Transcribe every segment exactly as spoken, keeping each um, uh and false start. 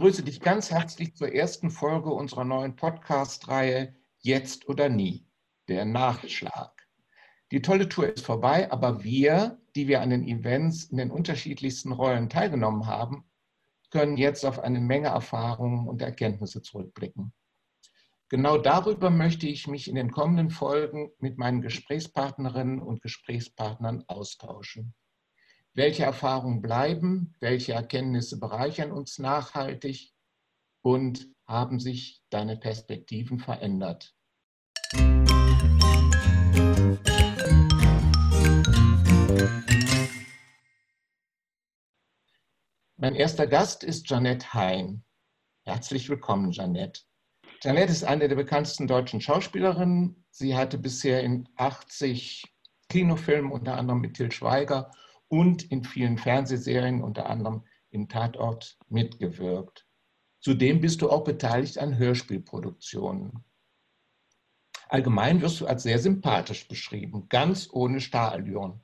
begrüße dich ganz herzlich zur ersten Folge unserer neuen Podcast-Reihe Jetzt oder Nie, der Nachschlag. Die tolle Tour ist vorbei, aber wir, die wir an den Events in den unterschiedlichsten Rollen teilgenommen haben, können jetzt auf eine Menge Erfahrungen und Erkenntnisse zurückblicken. Genau darüber möchte ich mich in den kommenden Folgen mit meinen Gesprächspartnerinnen und Gesprächspartnern austauschen. Welche Erfahrungen bleiben, welche Erkenntnisse bereichern uns nachhaltig und haben sich deine Perspektiven verändert? Mein erster Gast ist Jeanette Hain. Herzlich willkommen, Jeanette. Jeanette ist eine der bekanntesten deutschen Schauspielerinnen. Sie hatte bisher in achtzig Kinofilmen, unter anderem mit Til Schweiger, und in vielen Fernsehserien, unter anderem im Tatort, mitgewirkt. Zudem bist du auch beteiligt an Hörspielproduktionen. Allgemein wirst du als sehr sympathisch beschrieben, ganz ohne Starallüren.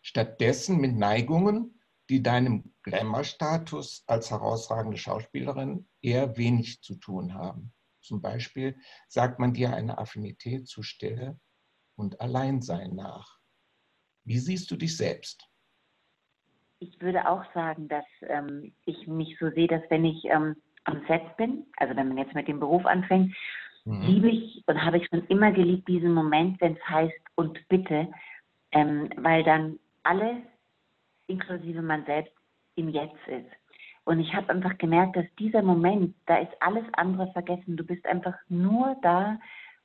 Stattdessen mit Neigungen, die deinem Glamour-Status als herausragende Schauspielerin eher wenig zu tun haben. Zum Beispiel sagt man dir eine Affinität zu Stille und Alleinsein nach. Wie siehst du dich selbst? Ich würde auch sagen, dass ähm, ich mich so sehe, dass wenn ich ähm, am Set bin, also wenn man jetzt mit dem Beruf anfängt, mhm. liebe ich und habe ich schon immer geliebt, diesen Moment, wenn es heißt und bitte, ähm, weil dann alle, inklusive man selbst, im Jetzt ist. Und ich habe einfach gemerkt, dass dieser Moment, da ist alles andere vergessen. Du bist einfach nur da,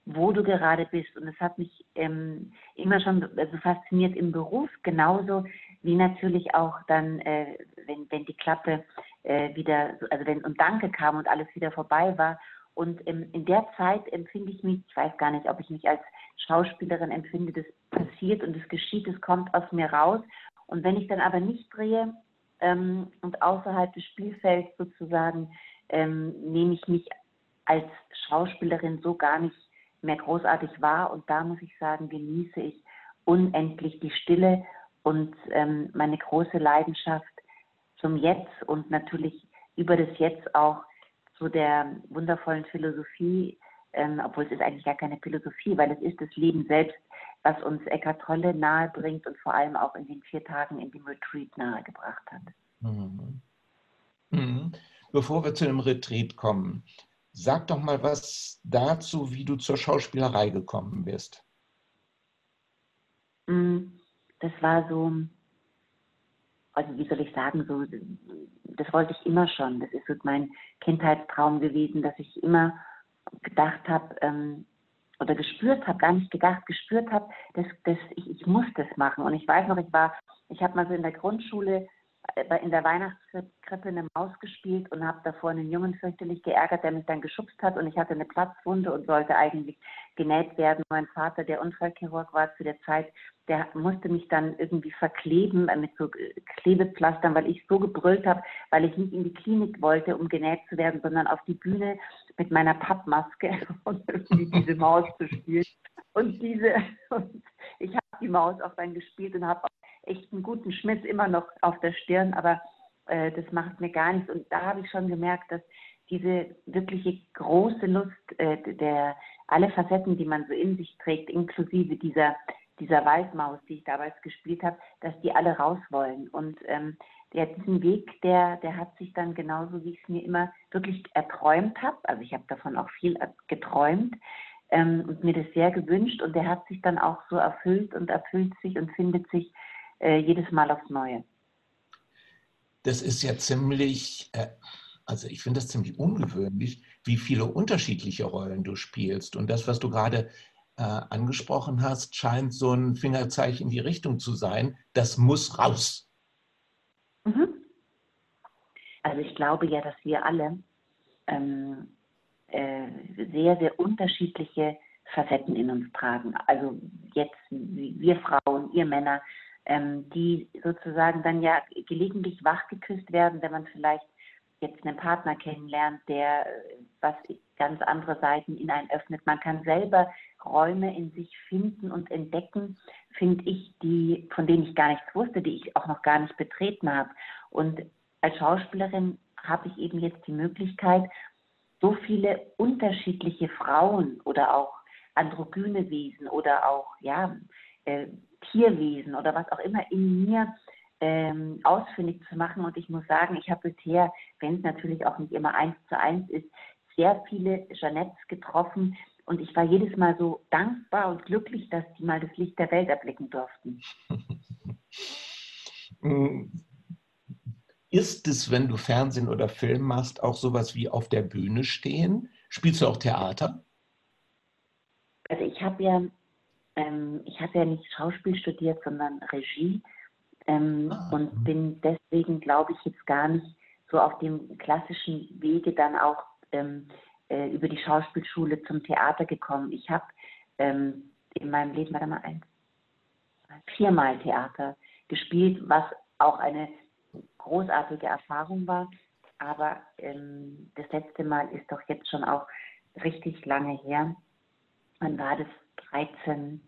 wo du gerade bist. Und das hat mich ähm, immer schon also fasziniert im Beruf, genauso wie natürlich auch dann, äh, wenn, wenn die Klappe äh, wieder, also wenn und Danke kam und alles wieder vorbei war. Und ähm, in der Zeit empfinde ich mich, ich weiß gar nicht, ob ich mich als Schauspielerin empfinde, das passiert und es geschieht, es kommt aus mir raus. Und wenn ich dann aber nicht drehe, Ähm, und außerhalb des Spielfelds sozusagen ähm, nehme ich mich als Schauspielerin so gar nicht mehr großartig wahr. Und da muss ich sagen, genieße ich unendlich die Stille und ähm, meine große Leidenschaft zum Jetzt und natürlich über das Jetzt auch zu der wundervollen Philosophie, ähm, obwohl es ist eigentlich gar keine Philosophie, weil es ist das Leben selbst, was uns Eckhart Tolle nahe bringt und vor allem auch in den vier Tagen in dem Retreat nahegebracht hat. Mhm. Mhm. Bevor wir zu dem Retreat kommen, sag doch mal was dazu, wie du zur Schauspielerei gekommen bist. Das war so, also wie soll ich sagen, so, das wollte ich immer schon. Das ist so mein Kindheitstraum gewesen, dass ich immer gedacht habe, ähm, oder gespürt habe, gar nicht gedacht, gespürt habe, dass, dass ich, ich muss das machen. Und ich weiß noch, ich war, ich habe mal so in der Grundschule in der Weihnachtskrippe eine Maus gespielt und habe davor einen Jungen fürchterlich geärgert, der mich dann geschubst hat und ich hatte eine Platzwunde und sollte eigentlich genäht werden. Mein Vater, der Unfallchirurg war zu der Zeit, der musste mich dann irgendwie verkleben mit so Klebeplastern, weil ich so gebrüllt habe, weil ich nicht in die Klinik wollte, um genäht zu werden, sondern auf die Bühne mit meiner Pappmaske und irgendwie diese Maus zu spielen. Und diese, und ich habe die Maus auch dann gespielt und habe echt einen guten Schmitz immer noch auf der Stirn, aber äh, das macht mir gar nichts. Und da habe ich schon gemerkt, dass diese wirkliche große Lust, äh, der alle Facetten, die man so in sich trägt, inklusive dieser, dieser Waldmaus, die ich damals gespielt habe, dass die alle raus wollen. Und ähm, der, diesen Weg, der, der hat sich dann genauso, wie ich es mir immer wirklich erträumt habe, also ich habe davon auch viel geträumt, ähm, und mir das sehr gewünscht und der hat sich dann auch so erfüllt und erfüllt sich und findet sich jedes Mal aufs Neue. Das ist ja ziemlich, also ich finde das ziemlich ungewöhnlich, wie viele unterschiedliche Rollen du spielst. Und das, was du gerade angesprochen hast, scheint so ein Fingerzeichen in die Richtung zu sein. Das muss raus. Mhm. Also ich glaube ja, dass wir alle ähm, äh, sehr, sehr unterschiedliche Facetten in uns tragen. Also jetzt wir Frauen, ihr Männer, die sozusagen dann ja gelegentlich wachgeküsst werden, wenn man vielleicht jetzt einen Partner kennenlernt, der was ganz andere Seiten in einen öffnet. Man kann selber Räume in sich finden und entdecken, finde ich, die, von denen ich gar nichts wusste, die ich auch noch gar nicht betreten habe. Und als Schauspielerin habe ich eben jetzt die Möglichkeit, so viele unterschiedliche Frauen oder auch androgyne Wesen oder auch ja, äh, Tierwesen oder was auch immer in mir ähm, ausfindig zu machen. Und ich muss sagen, ich habe bisher, wenn es natürlich auch nicht immer eins zu eins ist, sehr viele Jeanettes getroffen. Und ich war jedes Mal so dankbar und glücklich, dass die mal das Licht der Welt erblicken durften. Ist es, wenn du Fernsehen oder Film machst, auch sowas wie auf der Bühne stehen? Spielst du auch Theater? Also ich habe ja, ähm, ich habe ja nicht Schauspiel studiert, sondern Regie ähm, ah. und bin deswegen, glaube ich, jetzt gar nicht so auf dem klassischen Wege dann auch ähm, äh, über die Schauspielschule zum Theater gekommen. Ich habe ähm, in meinem Leben, warte mal, ein, viermal Theater gespielt, was auch eine großartige Erfahrung war, aber ähm, das letzte Mal ist doch jetzt schon auch richtig lange her. Wann war das? dreizehn,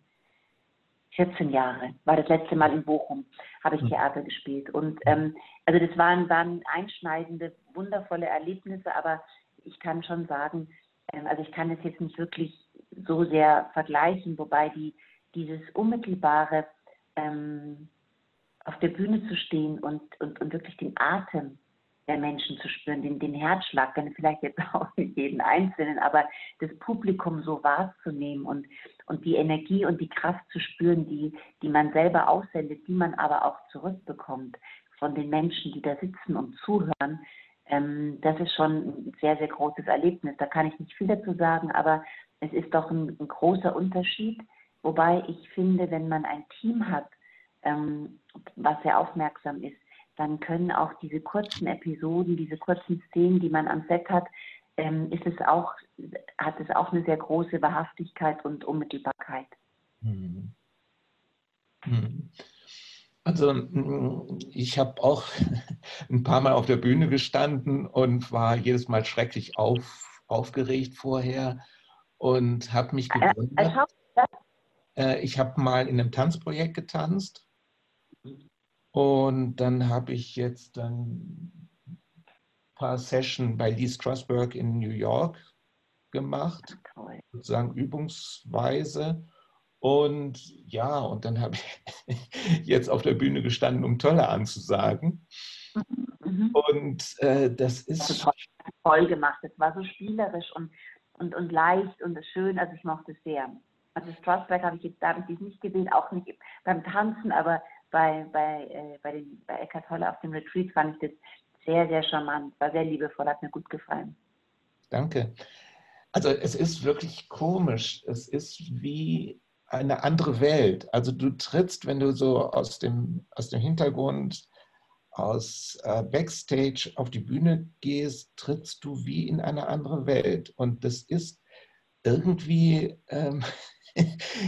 vierzehn Jahre. War das letzte Mal in Bochum, habe ich Theater gespielt. Und ähm, also das waren, waren einschneidende, wundervolle Erlebnisse, aber ich kann schon sagen, ähm, also ich kann das jetzt nicht wirklich so sehr vergleichen, wobei die, dieses unmittelbare ähm, auf der Bühne zu stehen und, und, und wirklich den Atem der Menschen zu spüren, den, den Herzschlag, dann vielleicht jetzt auch nicht jeden Einzelnen, aber das Publikum so wahrzunehmen und, und die Energie und die Kraft zu spüren, die, die man selber aussendet, die man aber auch zurückbekommt von den Menschen, die da sitzen und zuhören, ähm, das ist schon ein sehr, sehr großes Erlebnis. Da kann ich nicht viel dazu sagen, aber es ist doch ein, ein großer Unterschied, wobei ich finde, wenn man ein Team hat, ähm, was sehr aufmerksam ist, dann können auch diese kurzen Episoden, diese kurzen Szenen, die man am Set hat, ähm, ist es auch, hat es auch eine sehr große Wahrhaftigkeit und Unmittelbarkeit. Hm. Hm. Also ich habe auch ein paar Mal auf der Bühne gestanden und war jedes Mal schrecklich auf, aufgeregt vorher und habe mich gewundert. Äh, ich habe mal in einem Tanzprojekt getanzt. Und dann habe ich jetzt ein paar Sessions bei Lee Strasberg in New York gemacht, sozusagen übungsweise. Und ja, und dann habe ich jetzt auf der Bühne gestanden, um Tolle anzusagen. Mhm. Und äh, das ist... Das toll, toll gemacht, das war so spielerisch und, und, und leicht und schön, also ich mochte es sehr. Also Strasberg habe ich jetzt dadurch nicht gesehen, auch nicht beim Tanzen, aber... Bei, bei, äh, bei, den, bei Eckhart Tolle auf dem Retreat fand ich das sehr, sehr charmant. War sehr liebevoll, hat mir gut gefallen. Danke. Also es ist wirklich komisch. Es ist wie eine andere Welt. Also du trittst, wenn du so aus dem, aus dem Hintergrund, aus äh, Backstage auf die Bühne gehst, trittst du wie in eine andere Welt. Und das ist irgendwie... Ähm,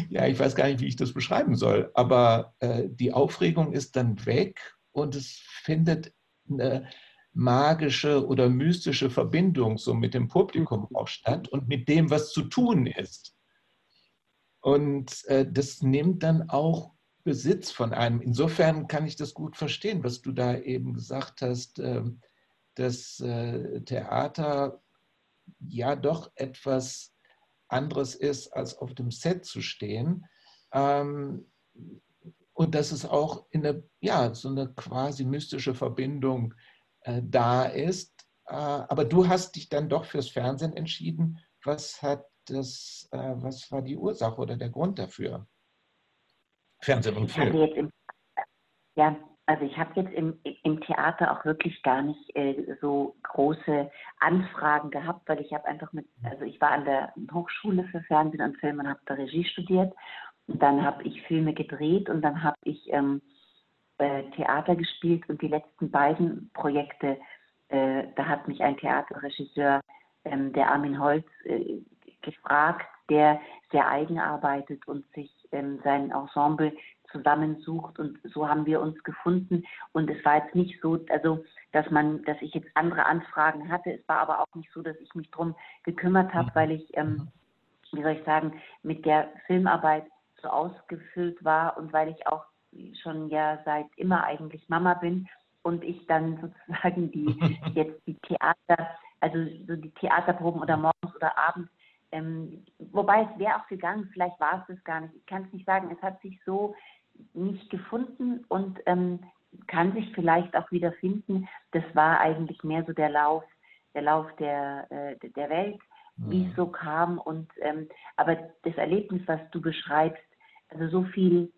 ja, ich weiß gar nicht, wie ich das beschreiben soll, aber äh, die Aufregung ist dann weg und es findet eine magische oder mystische Verbindung so mit dem Publikum auch statt und mit dem, was zu tun ist. Und äh, das nimmt dann auch Besitz von einem. Insofern kann ich das gut verstehen, was du da eben gesagt hast, äh, dass äh, Theater ja doch etwas anderes ist, als auf dem Set zu stehen. Ähm, und dass es auch in der, ja, so eine quasi mystische Verbindung äh, da ist. Äh, aber du hast dich dann doch fürs Fernsehen entschieden. Was hat das, äh, was war die Ursache oder der Grund dafür? Fernsehen und Film. Ich jetzt im, ja, also ich habe jetzt im, im Theater auch wirklich gar nicht äh, so große Anfragen gehabt, weil ich habe einfach mit, also ich war an der Hochschule für Fernsehen und Film und habe da Regie studiert. Und dann habe ich Filme gedreht und dann habe ich ähm, äh, Theater gespielt und die letzten beiden Projekte, äh, da hat mich ein Theaterregisseur, ähm, der Armin Holz, äh, gefragt, der sehr eigen arbeitet und sich ähm, sein Ensemble zusammensucht und so haben wir uns gefunden und es war jetzt nicht so, also dass man, dass ich jetzt andere Anfragen hatte, es war aber auch nicht so, dass ich mich drum gekümmert habe, weil ich, ähm, wie soll ich sagen, mit der Filmarbeit so ausgefüllt war und weil ich auch schon ja seit immer eigentlich Mama bin und ich dann sozusagen die jetzt die Theater, also so die Theaterproben oder morgens oder abends, ähm, wobei es wäre auch gegangen, vielleicht war es das gar nicht. Ich kann es nicht sagen, es hat sich so nicht gefunden und ähm, kann sich vielleicht auch wieder finden. Das war eigentlich mehr so der Lauf, der Lauf der, äh, der Welt, wie es so kam. Und ähm, aber das Erlebnis, was du beschreibst, also so viel,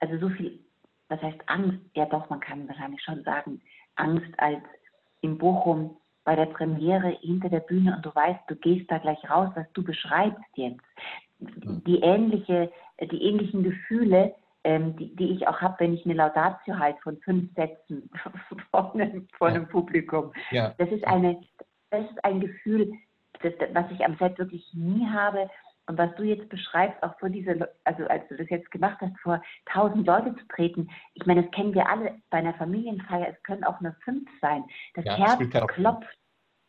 also so viel, was heißt Angst? Ja doch, man kann wahrscheinlich schon sagen, Angst als in Bochum bei der Premiere hinter der Bühne und du weißt, du gehst da gleich raus, was du beschreibst jetzt. Die ähnliche, die ähnlichen Gefühle, ähm, die, die ich auch habe, wenn ich eine Laudatio halte von fünf Sätzen vor einem, vor einem ja. Publikum. Ja. Das ist eine, das ist ein Gefühl, das, was ich am Set wirklich nie habe. Und was du jetzt beschreibst, auch vor diese, also als du das jetzt gemacht hast, vor tausend Leute zu treten, ich meine, das kennen wir alle bei einer Familienfeier, es können auch nur fünf sein. Das ja, Herz das klopft.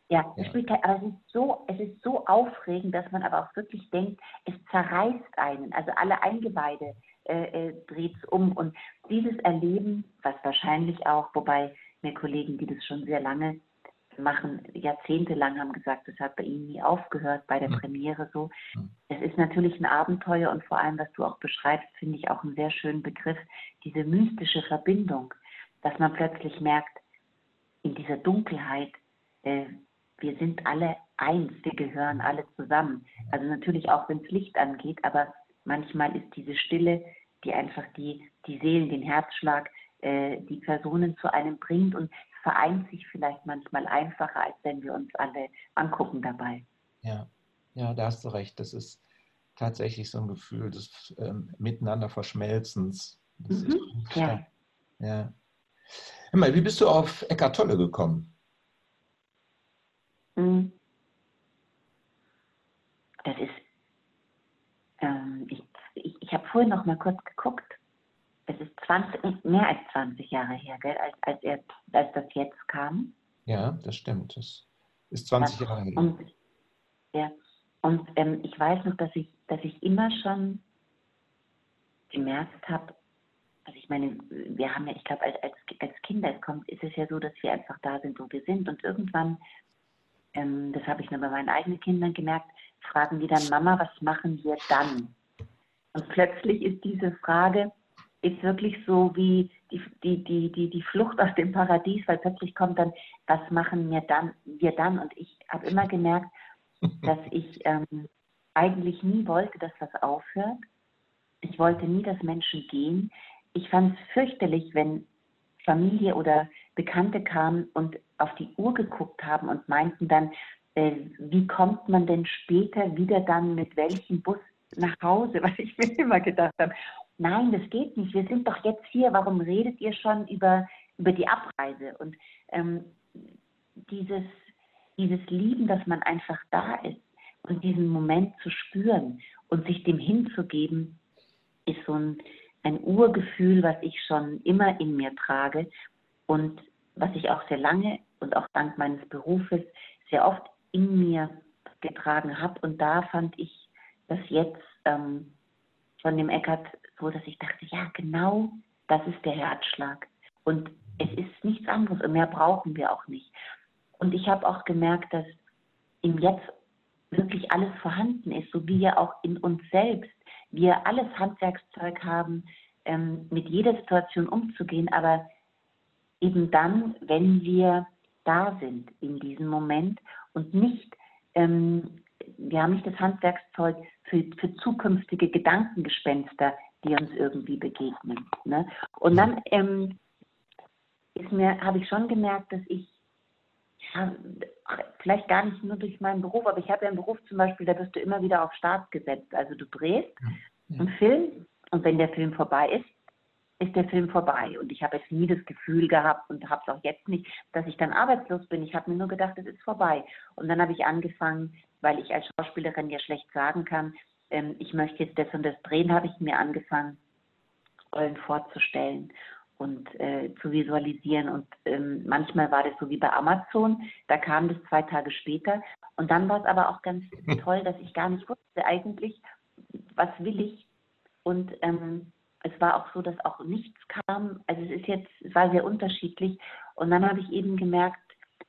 Ja, das ja. spielt keine, aber es ist so, es ist so aufregend, dass man aber auch wirklich denkt, es zerreißt einen. Also alle Eingeweide äh, äh, dreht es um. Und dieses Erleben, was wahrscheinlich auch, wobei mir Kollegen, die das schon sehr lange machen, jahrzehntelang haben gesagt, das hat bei ihnen nie aufgehört, bei der mhm. Premiere so. Es ist natürlich ein Abenteuer und vor allem, was du auch beschreibst, finde ich auch einen sehr schönen Begriff, diese mystische Verbindung, dass man plötzlich merkt, in dieser Dunkelheit, äh, wir sind alle eins, wir gehören alle zusammen. Also natürlich auch, wenn es Licht angeht, aber manchmal ist diese Stille, die einfach die, die Seelen, den Herzschlag, äh, die Personen zu einem bringt und vereint sich vielleicht manchmal einfacher, als wenn wir uns alle angucken dabei. Ja, ja, da hast du recht. Das ist tatsächlich so ein Gefühl des ähm, Miteinander Verschmelzens. Das mhm. ist ja. Ja. Hör mal, wie bist du auf Eckhart Tolle gekommen? Das ist, ähm, ich, ich, ich habe vorhin noch mal kurz geguckt. Es ist zwanzig, mehr als zwanzig Jahre her, gell? Als, als, er, als das jetzt kam. Ja, das stimmt. Das ist zwanzig das, Jahre her. Und, ja. und ähm, ich weiß noch, dass ich, dass ich immer schon gemerkt habe, also ich meine, wir haben ja, ich glaube, als, als, als Kinder es kommt, ist es ja so, dass wir einfach da sind, wo wir sind. Und irgendwann, ähm, das habe ich nur bei meinen eigenen Kindern gemerkt, fragen die dann, Mama, was machen wir dann? Und plötzlich ist diese Frage, ist wirklich so wie die, die, die, die, die Flucht aus dem Paradies, weil plötzlich kommt dann, was machen wir dann? Wir dann? Und ich habe immer gemerkt, dass ich ähm, eigentlich nie wollte, dass was aufhört. Ich wollte nie, dass Menschen gehen. Ich fand es fürchterlich, wenn Familie oder Bekannte kamen und auf die Uhr geguckt haben und meinten dann, äh, wie kommt man denn später wieder dann mit welchem Bus nach Hause? Weil ich mir immer gedacht habe, nein, das geht nicht. Wir sind doch jetzt hier. Warum redet ihr schon über, über die Abreise? Und ähm, dieses, dieses Lieben, dass man einfach da ist und diesen Moment zu spüren und sich dem hinzugeben, ist so ein, ein Urgefühl, was ich schon immer in mir trage und was ich auch sehr lange und auch dank meines Berufes sehr oft in mir getragen habe. Und da fand ich das jetzt ähm, von dem Eckhart so, dass ich dachte, ja genau, das ist der Herzschlag und es ist nichts anderes und mehr brauchen wir auch nicht. Und ich habe auch gemerkt, dass im Jetzt wirklich alles vorhanden ist, so wie ja auch in uns selbst. Wir alles Handwerkszeug haben, ähm, mit jeder Situation umzugehen, aber eben dann, wenn wir da sind in diesem Moment und nicht, ähm, wir haben nicht das Handwerkszeug für, für zukünftige Gedankengespenster, die uns irgendwie begegnen. Ne? Und dann ähm, ist mir, habe ich schon gemerkt, dass ich, ja, vielleicht gar nicht nur durch meinen Beruf, aber ich habe ja einen Beruf zum Beispiel, da wirst du immer wieder auf Start gesetzt. Also du drehst ja. einen Film und wenn der Film vorbei ist, ist der Film vorbei. Und ich habe jetzt nie das Gefühl gehabt und habe es auch jetzt nicht, dass ich dann arbeitslos bin. Ich habe mir nur gedacht, es ist vorbei. Und dann habe ich angefangen, weil ich als Schauspielerin ja schlecht sagen kann, ich möchte jetzt das und das drehen, habe ich mir angefangen, Rollen vorzustellen und äh, zu visualisieren. Und ähm, manchmal war das so wie bei Amazon, da kam das zwei Tage später. Und dann war es aber auch ganz toll, dass ich gar nicht wusste eigentlich, was will ich. Und ähm, es war auch so, dass auch nichts kam. Also es ist jetzt, es war sehr unterschiedlich. Und dann habe ich eben gemerkt,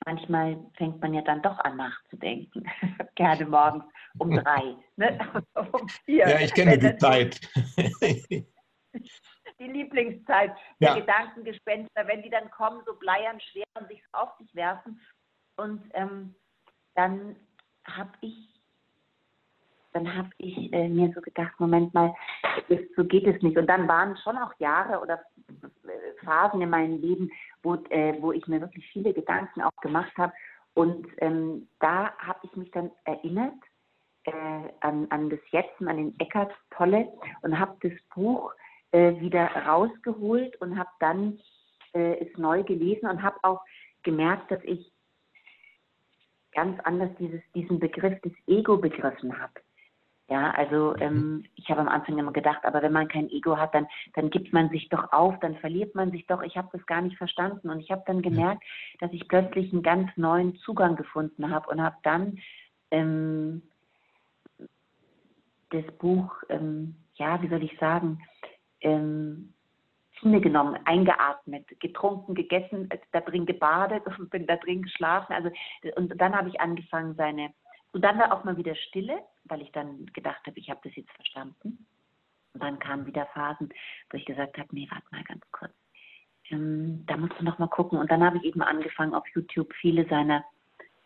manchmal fängt man ja dann doch an nachzudenken. Gerne morgens um drei, ne? um vier. Ja, ich kenne die Zeit. Die Lieblingszeit der ja. Gedankengespenster, wenn die dann kommen, so bleiern schwer und sich auf sich werfen. Und ähm, dann habe ich, dann habe ich äh, mir so gedacht, Moment mal, so geht es nicht. Und dann waren schon auch Jahre oder Phasen in meinem Leben, wo, äh, wo ich mir wirklich viele Gedanken auch gemacht habe. Und ähm, da habe ich mich dann erinnert äh, an, an das Jetzt, an den Eckhart Tolle und habe das Buch äh, wieder rausgeholt und habe dann äh, es neu gelesen und habe auch gemerkt, dass ich ganz anders dieses, diesen Begriff des Ego begriffen habe. Ja, also ähm, ich habe am Anfang immer gedacht, aber wenn man kein Ego hat, dann, dann gibt man sich doch auf, dann verliert man sich doch. Ich habe das gar nicht verstanden. Und ich habe dann gemerkt, dass ich plötzlich einen ganz neuen Zugang gefunden habe und habe dann ähm, das Buch, ähm, ja, wie soll ich sagen, ähm, zu mir genommen, eingeatmet, getrunken, gegessen, da drin gebadet und bin da drin geschlafen. Also, und dann habe ich angefangen, seine... Und dann war auch mal wieder Stille, weil ich dann gedacht habe, ich habe das jetzt verstanden. Und dann kamen wieder Phasen, wo ich gesagt habe, nee, warte mal ganz kurz. Ähm, da musst du noch mal gucken. Und dann habe ich eben angefangen, auf YouTube viele seiner,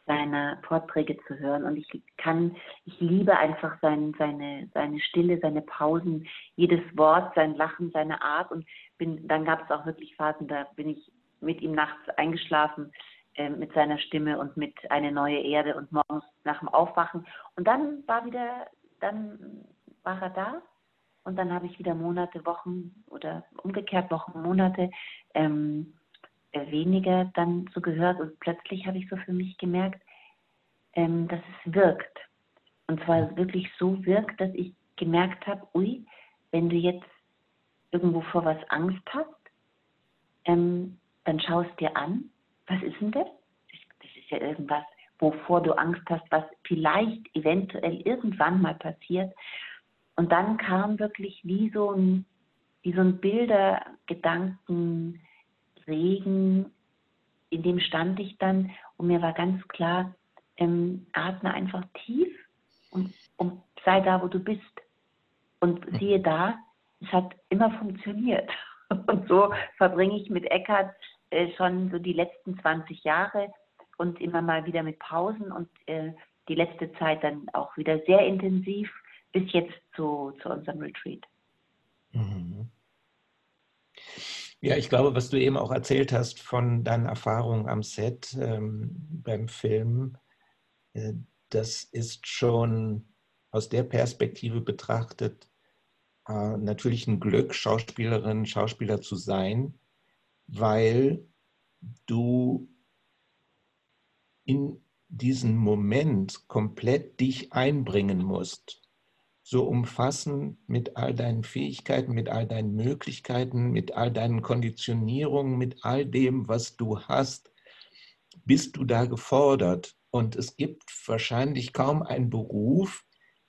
seiner Vorträge zu hören. Und ich kann, ich liebe einfach sein, seine, seine Stille, seine Pausen, jedes Wort, sein Lachen, seine Art. Und bin, dann gab es auch wirklich Phasen, da bin ich mit ihm nachts eingeschlafen, mit seiner Stimme und mit Eine neue Erde und morgens nach dem Aufwachen. Und dann war wieder, dann war er da und dann habe ich wieder Monate, Wochen oder umgekehrt Wochen, Monate ähm, weniger dann so gehört und plötzlich habe ich so für mich gemerkt, ähm, dass es wirkt. Und zwar wirklich so wirkt, dass ich gemerkt habe, ui, wenn du jetzt irgendwo vor was Angst hast, ähm, dann schau es dir an. Was ist denn das? Das ist ja irgendwas, wovor du Angst hast, was vielleicht eventuell irgendwann mal passiert. Und dann kam wirklich wie so ein, wie so ein Bildergedankenregen, in dem stand ich dann und mir war ganz klar, ähm, atme einfach tief und, und sei da, wo du bist. Und siehe da, es hat immer funktioniert. Und so verbringe ich mit Eckhart schon so die letzten zwanzig Jahre und immer mal wieder mit Pausen und äh, die letzte Zeit dann auch wieder sehr intensiv bis jetzt zu, zu unserem Retreat. Mhm. Ja, ich glaube, was du eben auch erzählt hast von deinen Erfahrungen am Set ähm, beim Film, äh, das ist schon aus der Perspektive betrachtet äh, natürlich ein Glück, Schauspielerin, Schauspieler zu sein, weil du in diesen Moment komplett dich einbringen musst. So umfassend mit all deinen Fähigkeiten, mit all deinen Möglichkeiten, mit all deinen Konditionierungen, mit all dem, was du hast, bist du da gefordert. Und es gibt wahrscheinlich kaum einen Beruf,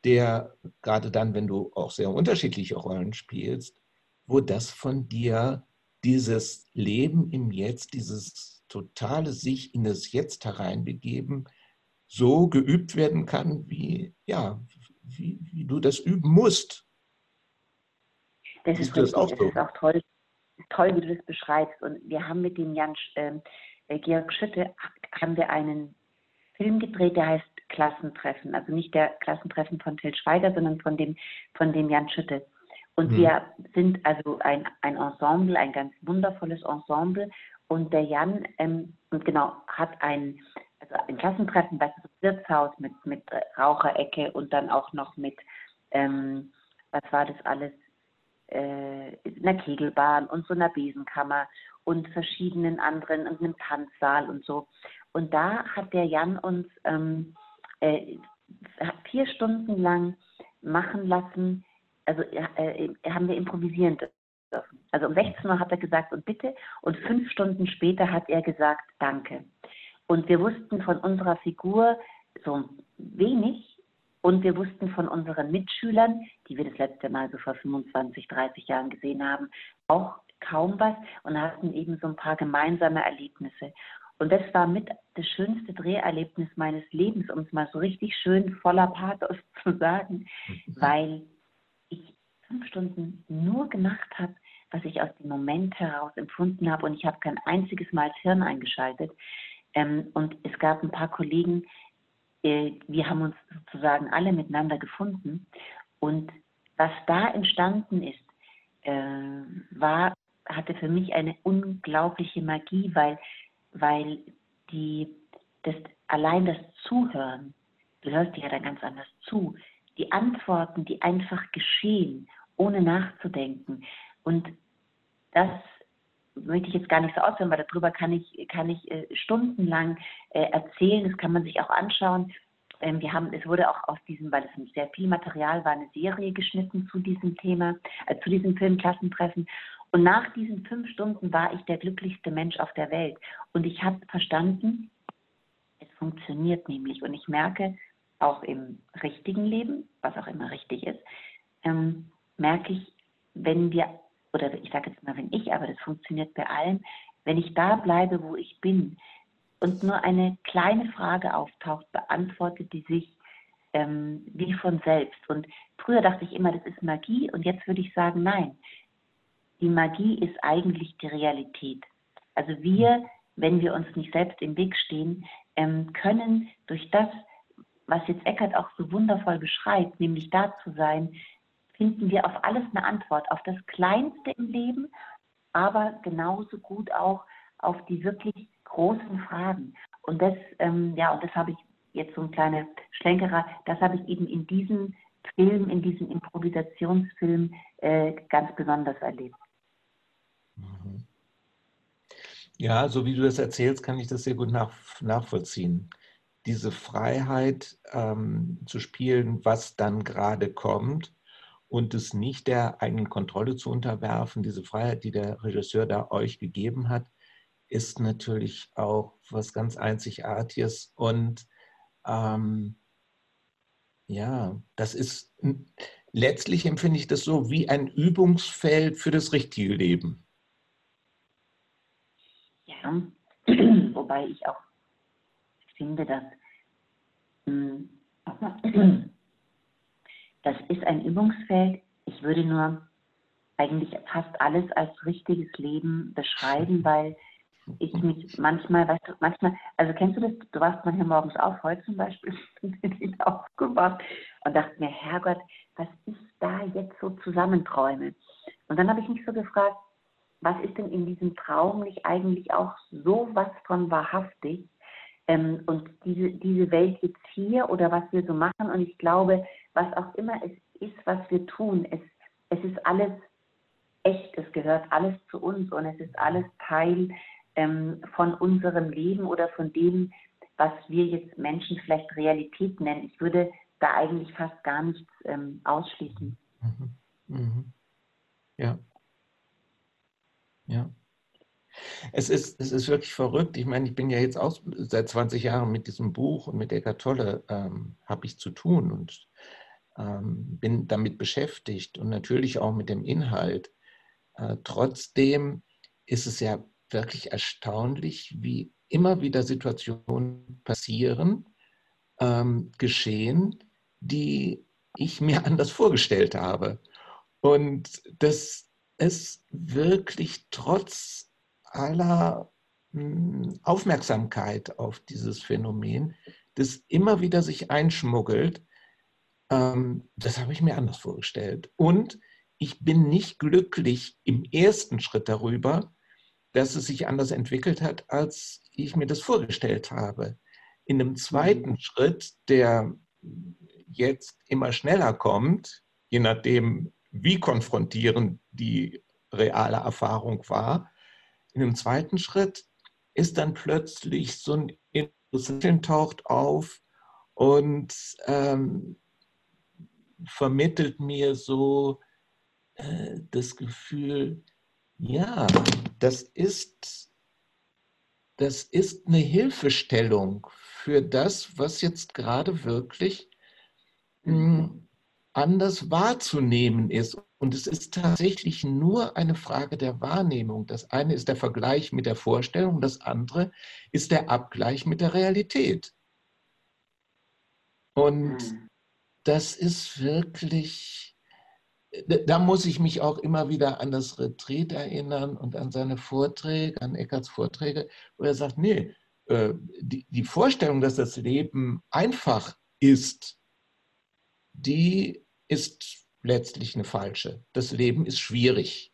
der, gerade dann, wenn du auch sehr unterschiedliche Rollen spielst, wo das von dir dieses Leben im Jetzt, dieses totale sich in das Jetzt hereinbegeben, so geübt werden kann, wie, ja, wie, wie du das üben musst. Das ist, das auch so? Das ist auch toll, toll, wie du das beschreibst. Und wir haben mit dem Jan äh, Georg Schütte haben wir einen Film gedreht, der heißt Klassentreffen. Also nicht der Klassentreffen von Til Schweiger, sondern von dem, von dem Jan Schütte. Und wir sind also ein, ein Ensemble, ein ganz wundervolles Ensemble. Und der Jan ähm, und genau hat ein, also ein Klassentreffen, das ist ein Wirtshaus mit, mit Raucherecke und dann auch noch mit, ähm, was war das alles, äh, einer Kegelbahn und so einer Besenkammer und verschiedenen anderen und einem Tanzsaal und so. Und da hat der Jan uns ähm, äh, vier Stunden lang machen lassen, also äh, haben wir improvisieren dürfen. Also um sechzehn Uhr hat er gesagt, und bitte, und fünf Stunden später hat er gesagt, danke. Und wir wussten von unserer Figur so wenig, Und wir wussten von unseren Mitschülern, die wir das letzte Mal so vor fünfundzwanzig, dreißig Jahren gesehen haben, auch kaum was und hatten eben so ein paar gemeinsame Erlebnisse. Und das war mit das schönste Dreherlebnis meines Lebens, um es mal so richtig schön voller Pathos zu sagen, weil ich fünf Stunden nur gemacht habe, was ich aus dem Moment heraus empfunden habe, und ich habe kein einziges Mal das Hirn eingeschaltet. Und es gab ein paar Kollegen, wir haben uns sozusagen alle miteinander gefunden, und was da entstanden ist, war, hatte für mich eine unglaubliche Magie, weil, weil die, das, allein das Zuhören, du hörst dir ja dann ganz anders zu, die Antworten, die einfach geschehen, ohne nachzudenken, und das möchte ich jetzt gar nicht so ausführen, weil darüber kann ich, kann ich äh, stundenlang äh, erzählen, das kann man sich auch anschauen. Ähm, wir haben, es wurde auch aus diesem, weil es sehr viel Material war, eine Serie geschnitten zu diesem Thema, äh, zu diesem Film Klassentreffen. Und nach diesen fünf Stunden war ich der glücklichste Mensch auf der Welt. Und ich habe verstanden, es funktioniert nämlich. Und ich merke, auch im richtigen Leben, was auch immer richtig ist, ähm, merke ich, wenn wir, oder ich sage jetzt mal, wenn ich, aber das funktioniert bei allem, wenn ich da bleibe, wo ich bin, und nur eine kleine Frage auftaucht, beantwortet die sich ähm, wie von selbst. Und früher dachte ich immer, das ist Magie, und jetzt würde ich sagen, nein, die Magie ist eigentlich die Realität. Also wir, wenn wir uns nicht selbst im Weg stehen, ähm, können durch das, was jetzt Eckhart auch so wundervoll beschreibt, nämlich da zu sein, finden wir auf alles eine Antwort, auf das Kleinste im Leben, aber genauso gut auch auf die wirklich großen Fragen. Und das, ähm, ja, und das habe ich jetzt so ein kleiner Schlenkerer, das habe ich eben in diesem Film, in diesem Improvisationsfilm äh, ganz besonders erlebt. Ja, so wie du das erzählst, kann ich das sehr gut nach, nachvollziehen. Diese Freiheit ähm, zu spielen, was dann gerade kommt, und es nicht der eigenen Kontrolle zu unterwerfen, diese Freiheit, die der Regisseur da euch gegeben hat, ist natürlich auch was ganz Einzigartiges. Und ähm, ja, das ist, letztlich empfinde ich das so wie ein Übungsfeld für das richtige Leben. Ja, wobei ich auch finde, dass ähm, das ist ein Übungsfeld. Ich würde nur eigentlich fast alles als richtiges Leben beschreiben, weil ich mich manchmal, weißt du, manchmal, also kennst du das, du wachst manchmal morgens auf, heute zum Beispiel bin ich aufgewacht und dachte mir, Herrgott, was ich da jetzt so zusammenträume. Und dann habe ich mich so gefragt, was ist denn in diesem Traum nicht eigentlich auch sowas von wahrhaftig? Ähm, und diese, diese Welt jetzt hier oder was wir so machen, und ich glaube, was auch immer es ist, was wir tun, es, es ist alles echt, es gehört alles zu uns, und es ist alles Teil ähm, von unserem Leben oder von dem, was wir jetzt Menschen vielleicht Realität nennen. Ich würde da eigentlich fast gar nichts ähm, ausschließen. Mhm. Mhm. Ja. Ja. Es ist, es ist wirklich verrückt. Ich meine, ich bin ja jetzt auch seit zwanzig Jahren mit diesem Buch und mit Eckhart Tolle ähm, habe ich zu tun und ähm, bin damit beschäftigt und natürlich auch mit dem Inhalt. Äh, trotzdem ist es ja wirklich erstaunlich, wie immer wieder Situationen passieren, ähm, geschehen, die ich mir anders vorgestellt habe. Und dass es wirklich trotz aller Aufmerksamkeit auf dieses Phänomen, das immer wieder sich einschmuggelt, ähm, das habe ich mir anders vorgestellt. Und ich bin nicht glücklich im ersten Schritt darüber, dass es sich anders entwickelt hat, als ich mir das vorgestellt habe. In einem zweiten Schritt, der jetzt immer schneller kommt, je nachdem, wie konfrontierend die reale Erfahrung war, in dem zweiten Schritt ist dann plötzlich so ein Interessant taucht auf und ähm, vermittelt mir so äh, das Gefühl, ja, das ist, das ist eine Hilfestellung für das, was jetzt gerade wirklich anders wahrzunehmen ist. Und es ist tatsächlich nur eine Frage der Wahrnehmung. Das eine ist der Vergleich mit der Vorstellung, das andere ist der Abgleich mit der Realität. Und das ist wirklich, da muss ich mich auch immer wieder an das Retreat erinnern und an seine Vorträge, an Eckharts Vorträge, wo er sagt, nee, die Vorstellung, dass das Leben einfach ist, die ist letztlich eine falsche. Das Leben ist schwierig.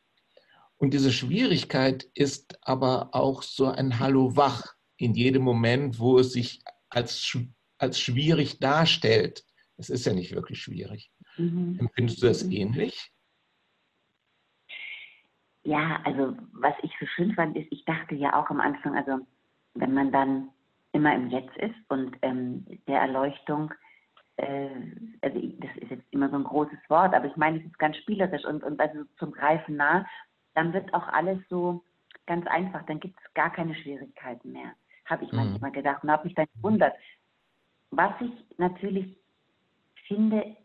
Und diese Schwierigkeit ist aber auch so ein Hallo wach in jedem Moment, wo es sich als, als schwierig darstellt. Es ist ja nicht wirklich schwierig. Mhm. Empfindest du das ähnlich? Ja, also was ich so schön fand, ist, ich dachte ja auch am Anfang, also wenn man dann immer im Jetzt ist und ähm, der Erleuchtung, also das ist jetzt immer so ein großes Wort, aber ich meine, es ist ganz spielerisch und, und also zum Greifen nah, dann wird auch alles so ganz einfach, dann gibt es gar keine Schwierigkeiten mehr, habe ich mhm. manchmal gedacht und habe mich dann gewundert. Was ich natürlich finde,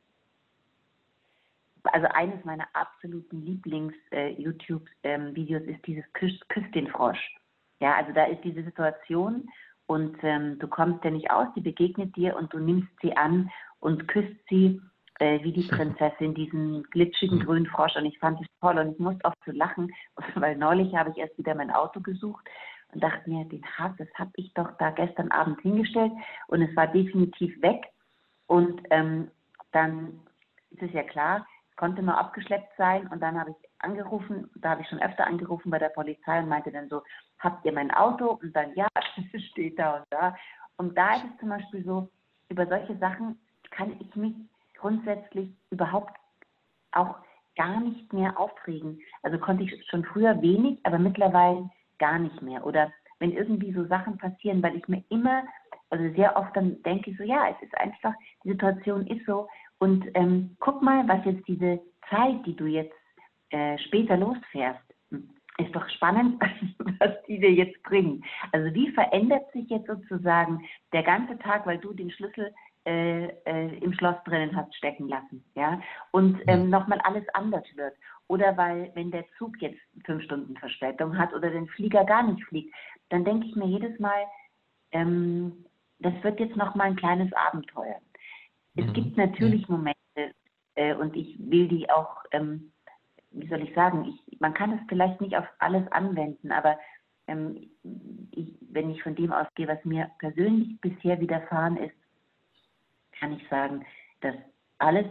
also eines meiner absoluten Lieblings-YouTube-Videos ist dieses Küss, Küss den Frosch. Ja, also da ist diese Situation, und ähm, du kommst ja nicht aus, die begegnet dir und du nimmst sie an und küsst sie äh, wie die Prinzessin, diesen glitschigen grünen Frosch. Und ich fand es toll und ich musste oft so lachen, weil neulich habe ich erst wieder mein Auto gesucht und dachte mir, den Hass, das habe ich doch da gestern Abend hingestellt und es war definitiv weg. Und ähm, dann ist es ja klar, konnte nur abgeschleppt sein und dann habe ich angerufen, da habe ich schon öfter angerufen bei der Polizei und meinte dann so, habt ihr mein Auto? Und dann, ja, es steht da und da. Und da ist es zum Beispiel so, über solche Sachen kann ich mich grundsätzlich überhaupt auch gar nicht mehr aufregen. Also konnte ich schon früher wenig, aber mittlerweile gar nicht mehr. Oder wenn irgendwie so Sachen passieren, weil ich mir immer, also sehr oft dann denke ich so, ja, es ist einfach, die Situation ist so und ähm, guck mal, was jetzt diese Zeit, die du jetzt äh, später losfährst, ist doch spannend, was die dir jetzt bringen. Also wie verändert sich jetzt sozusagen der ganze Tag, weil du den Schlüssel äh, äh, im Schloss drinnen hast stecken lassen, ja? Und ähm, nochmal alles anders wird. Oder weil, wenn der Zug jetzt fünf Stunden Verspätung hat oder den Flieger gar nicht fliegt, dann denke ich mir jedes Mal, ähm, das wird jetzt nochmal ein kleines Abenteuer. Mhm. Es gibt natürlich Momente, äh, und ich will die auch... Ähm, wie soll ich sagen, ich, man kann es vielleicht nicht auf alles anwenden, aber ähm, ich, wenn ich von dem ausgehe, was mir persönlich bisher widerfahren ist, kann ich sagen, dass alles,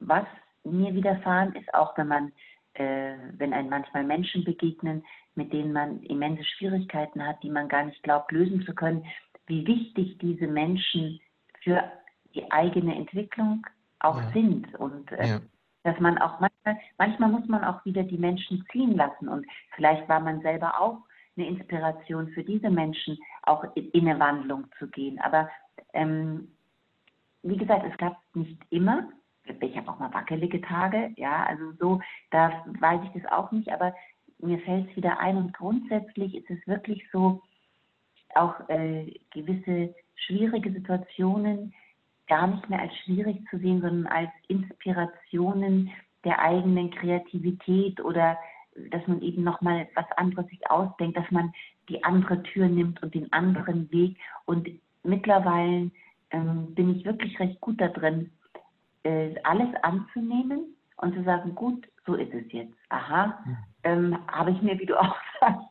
was mir widerfahren ist, auch wenn man, äh, wenn einem manchmal Menschen begegnen, mit denen man immense Schwierigkeiten hat, die man gar nicht glaubt, lösen zu können, wie wichtig diese Menschen für die eigene Entwicklung auch ja. sind und äh, ja. dass man auch manchmal, manchmal muss man auch wieder die Menschen ziehen lassen und vielleicht war man selber auch eine Inspiration für diese Menschen, auch in eine Wandlung zu gehen. Aber ähm, wie gesagt, es gab nicht immer, ich habe auch mal wackelige Tage, ja, also so, da weiß ich das auch nicht, aber mir fällt es wieder ein und grundsätzlich ist es wirklich so, auch äh, gewisse schwierige Situationen gar nicht mehr als schwierig zu sehen, sondern als Inspirationen der eigenen Kreativität oder dass man eben nochmal was anderes sich ausdenkt, dass man die andere Tür nimmt und den anderen Weg. Und mittlerweile ähm, bin ich wirklich recht gut da drin, äh, alles anzunehmen und zu sagen, gut, so ist es jetzt. Aha, ähm, habe ich mir, wie du auch sagst,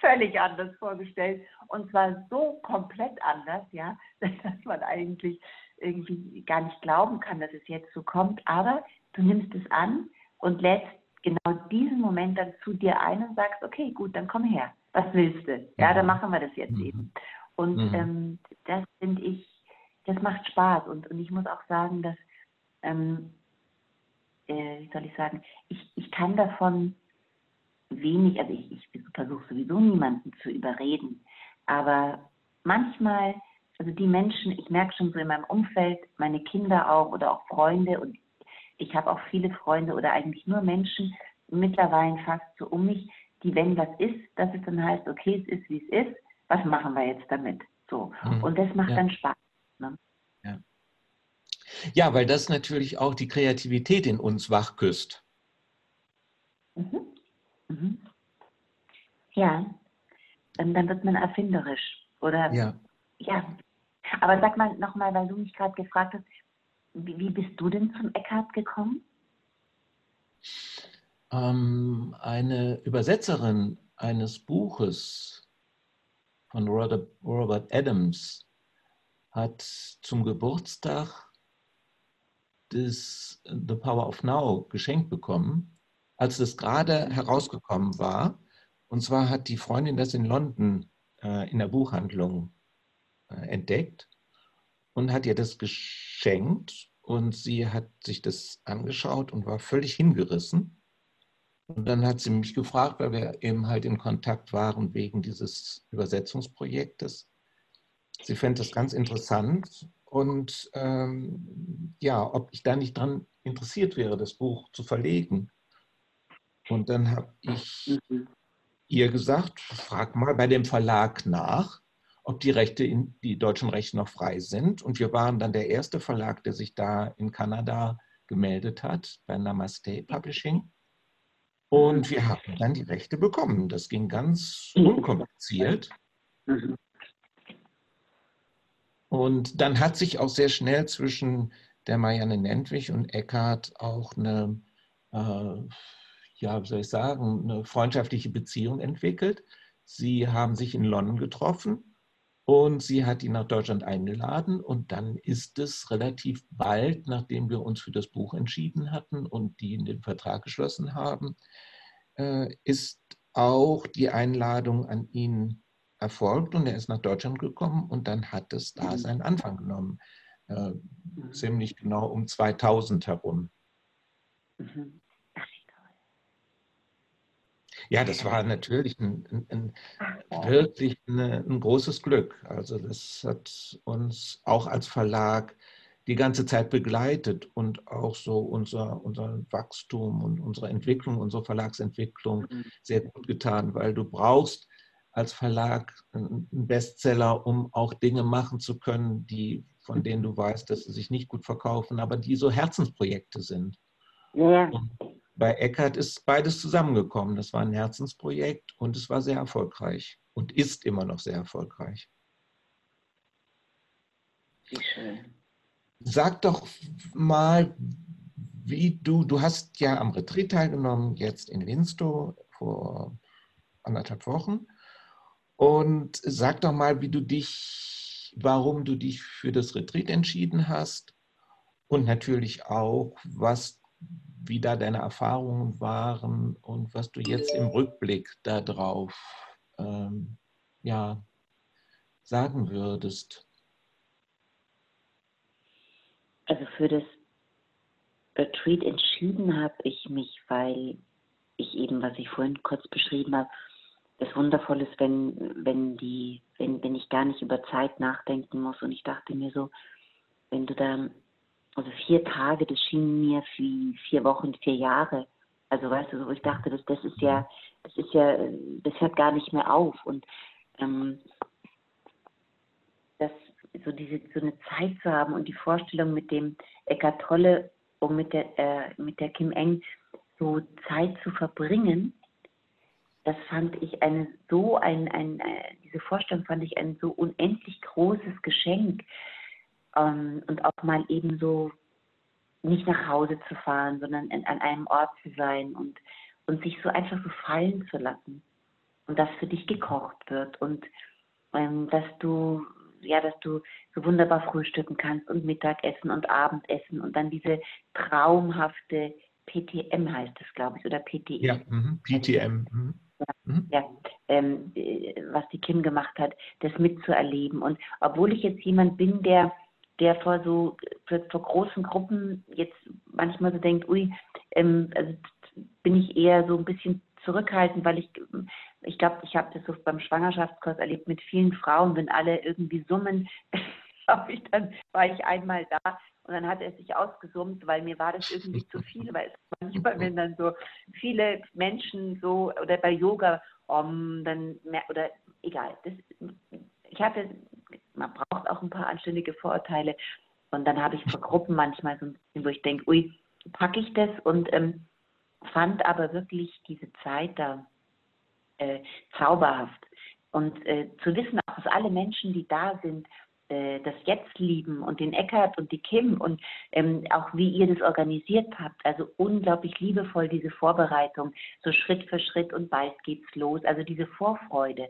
völlig anders vorgestellt und zwar so komplett anders, ja, dass man eigentlich irgendwie gar nicht glauben kann, dass es jetzt so kommt, aber du nimmst es an und lädst genau diesen Moment dann zu dir ein und sagst, okay, gut, dann komm her, was willst du? Ja, dann machen wir das jetzt mhm. eben. Und mhm. ähm, das finde ich, das macht Spaß und, und ich muss auch sagen, dass, ähm, äh, wie soll ich sagen, ich, ich kann davon wenig, also ich, ich versuche sowieso niemanden zu überreden, aber manchmal, also die Menschen, ich merke schon so in meinem Umfeld, meine Kinder auch oder auch Freunde und ich habe auch viele Freunde oder eigentlich nur Menschen mittlerweile fast so um mich, die, wenn was ist, dass es dann heißt, okay, es ist, wie es ist, was machen wir jetzt damit? So. Mhm. Und das macht ja. dann Spaß. Ne? Ja. Ja, weil das natürlich auch die Kreativität in uns wachküsst. Mhm. Mhm. Ja, dann, dann wird man erfinderisch, oder? Ja. Ja. Aber sag mal nochmal, weil du mich gerade gefragt hast, wie, wie bist du denn zum Eckhart gekommen? Ähm, eine Übersetzerin eines Buches von Robert, Robert Adams hat zum Geburtstag das The Power of Now geschenkt bekommen, als das gerade herausgekommen war. Und zwar hat die Freundin das in London äh, in der Buchhandlung äh, entdeckt und hat ihr das geschenkt. Und sie hat sich das angeschaut und war völlig hingerissen. Und dann hat sie mich gefragt, weil wir eben halt in Kontakt waren wegen dieses Übersetzungsprojektes. Sie fand das ganz interessant und ähm, ja, ob ich da nicht dran interessiert wäre, das Buch zu verlegen. Und dann habe ich ihr gesagt, frag mal bei dem Verlag nach, ob die Rechte, in, die deutschen Rechte noch frei sind. Und wir waren dann der erste Verlag, der sich da in Kanada gemeldet hat, bei Namaste Publishing. Und wir haben dann die Rechte bekommen. Das ging ganz unkompliziert. Und dann hat sich auch sehr schnell zwischen der Marianne Nentwich und Eckhart auch eine, äh, ja, wie soll ich sagen, eine freundschaftliche Beziehung entwickelt. Sie haben sich in London getroffen. Und sie hat ihn nach Deutschland eingeladen und dann ist es relativ bald, nachdem wir uns für das Buch entschieden hatten und die in den Vertrag geschlossen haben, ist auch die Einladung an ihn erfolgt und er ist nach Deutschland gekommen und dann hat es da seinen Anfang genommen. Ziemlich genau um zweitausend herum. Mhm. Ja, das war natürlich ein, ein, ein, wirklich eine, ein großes Glück. Also das hat uns auch als Verlag die ganze Zeit begleitet und auch so unser, unser Wachstum und unsere Entwicklung, unsere Verlagsentwicklung sehr gut getan, weil du brauchst als Verlag einen Bestseller, um auch Dinge machen zu können, die, von denen du weißt, dass sie sich nicht gut verkaufen, aber die so Herzensprojekte sind. Ja. Und bei Eckhart ist beides zusammengekommen. Das war ein Herzensprojekt und es war sehr erfolgreich und ist immer noch sehr erfolgreich. Wie schön. Sag doch mal, wie du, du hast ja am Retreat teilgenommen, jetzt in Winstow vor anderthalb Wochen. Und sag doch mal, wie du dich, warum du dich für das Retreat entschieden hast und natürlich auch, was wie da deine Erfahrungen waren und was du jetzt im Rückblick darauf ähm, ja, sagen würdest. Also für das Retreat entschieden habe ich mich, weil ich eben, was ich vorhin kurz beschrieben habe, das Wundervolle ist, wenn, wenn, die, wenn, wenn ich gar nicht über Zeit nachdenken muss. Und ich dachte mir so, wenn du da... Also vier Tage, das schien mir wie vier Wochen, vier Jahre. Also weißt du, ich dachte, das, das ist ja, das ist ja, das hört gar nicht mehr auf. Und ähm, das, so diese so eine Zeit zu haben und die Vorstellung mit dem Eckhart Tolle und mit der äh, mit der Kim Eng so Zeit zu verbringen, das fand ich eine so ein, ein diese Vorstellung fand ich ein so unendlich großes Geschenk. Und auch mal eben so nicht nach Hause zu fahren, sondern in, an einem Ort zu sein und, und sich so einfach so fallen zu lassen. Und dass für dich gekocht wird und ähm, dass du ja, dass du so wunderbar frühstücken kannst und Mittagessen und Abendessen und dann diese traumhafte P T M heißt es, glaube ich, oder P T E. Ja, mhm. P T M. Mhm. Ja, ähm, was die Kim gemacht hat, das mitzuerleben. Und obwohl ich jetzt jemand bin, der der vor so vor großen Gruppen jetzt manchmal so denkt, ui, ähm, also bin ich eher so ein bisschen zurückhaltend, weil ich, ich glaube, ich habe das so beim Schwangerschaftskurs erlebt mit vielen Frauen, wenn alle irgendwie summen, glaube ich, dann war ich einmal da und dann hat er sich ausgesummt, weil mir war das irgendwie zu viel, weil es manchmal, wenn dann so viele Menschen so, oder bei Yoga, um, dann mehr, oder egal, das, ich hatte... Man braucht auch ein paar anständige Vorurteile. Und dann habe ich so Gruppen manchmal so ein bisschen, wo ich denke, ui, packe ich das? Und ähm, fand aber wirklich diese Zeit da äh, zauberhaft. Und äh, zu wissen, auch, dass alle Menschen, die da sind, äh, das jetzt lieben und den Eckhart und die Kim und ähm, auch wie ihr das organisiert habt. Also unglaublich liebevoll diese Vorbereitung, so Schritt für Schritt und bald geht's los. Also diese Vorfreude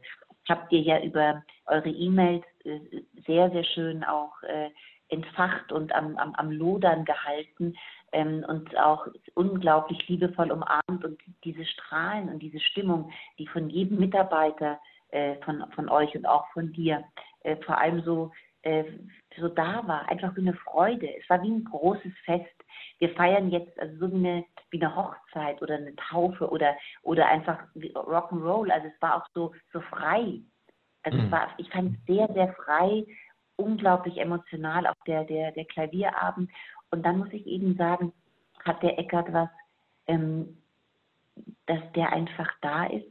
habt ihr ja über eure E-Mails äh, sehr, sehr schön auch äh, entfacht und am, am, am Lodern gehalten ähm, und auch unglaublich liebevoll umarmt und diese Strahlen und diese Stimmung, die von jedem Mitarbeiter äh, von, von euch und auch von dir äh, vor allem so, äh, so da war, einfach wie eine Freude. Es war wie ein großes Fest. Wir feiern jetzt also so eine, wie eine Hochzeit oder eine Taufe oder, oder einfach Rock'n'Roll. Also es war auch so, so frei. Also es war, ich fand es sehr, sehr frei, unglaublich emotional, auch der, der, der Klavierabend. Und dann muss ich eben sagen, hat der Eckhart was, ähm, dass der einfach da ist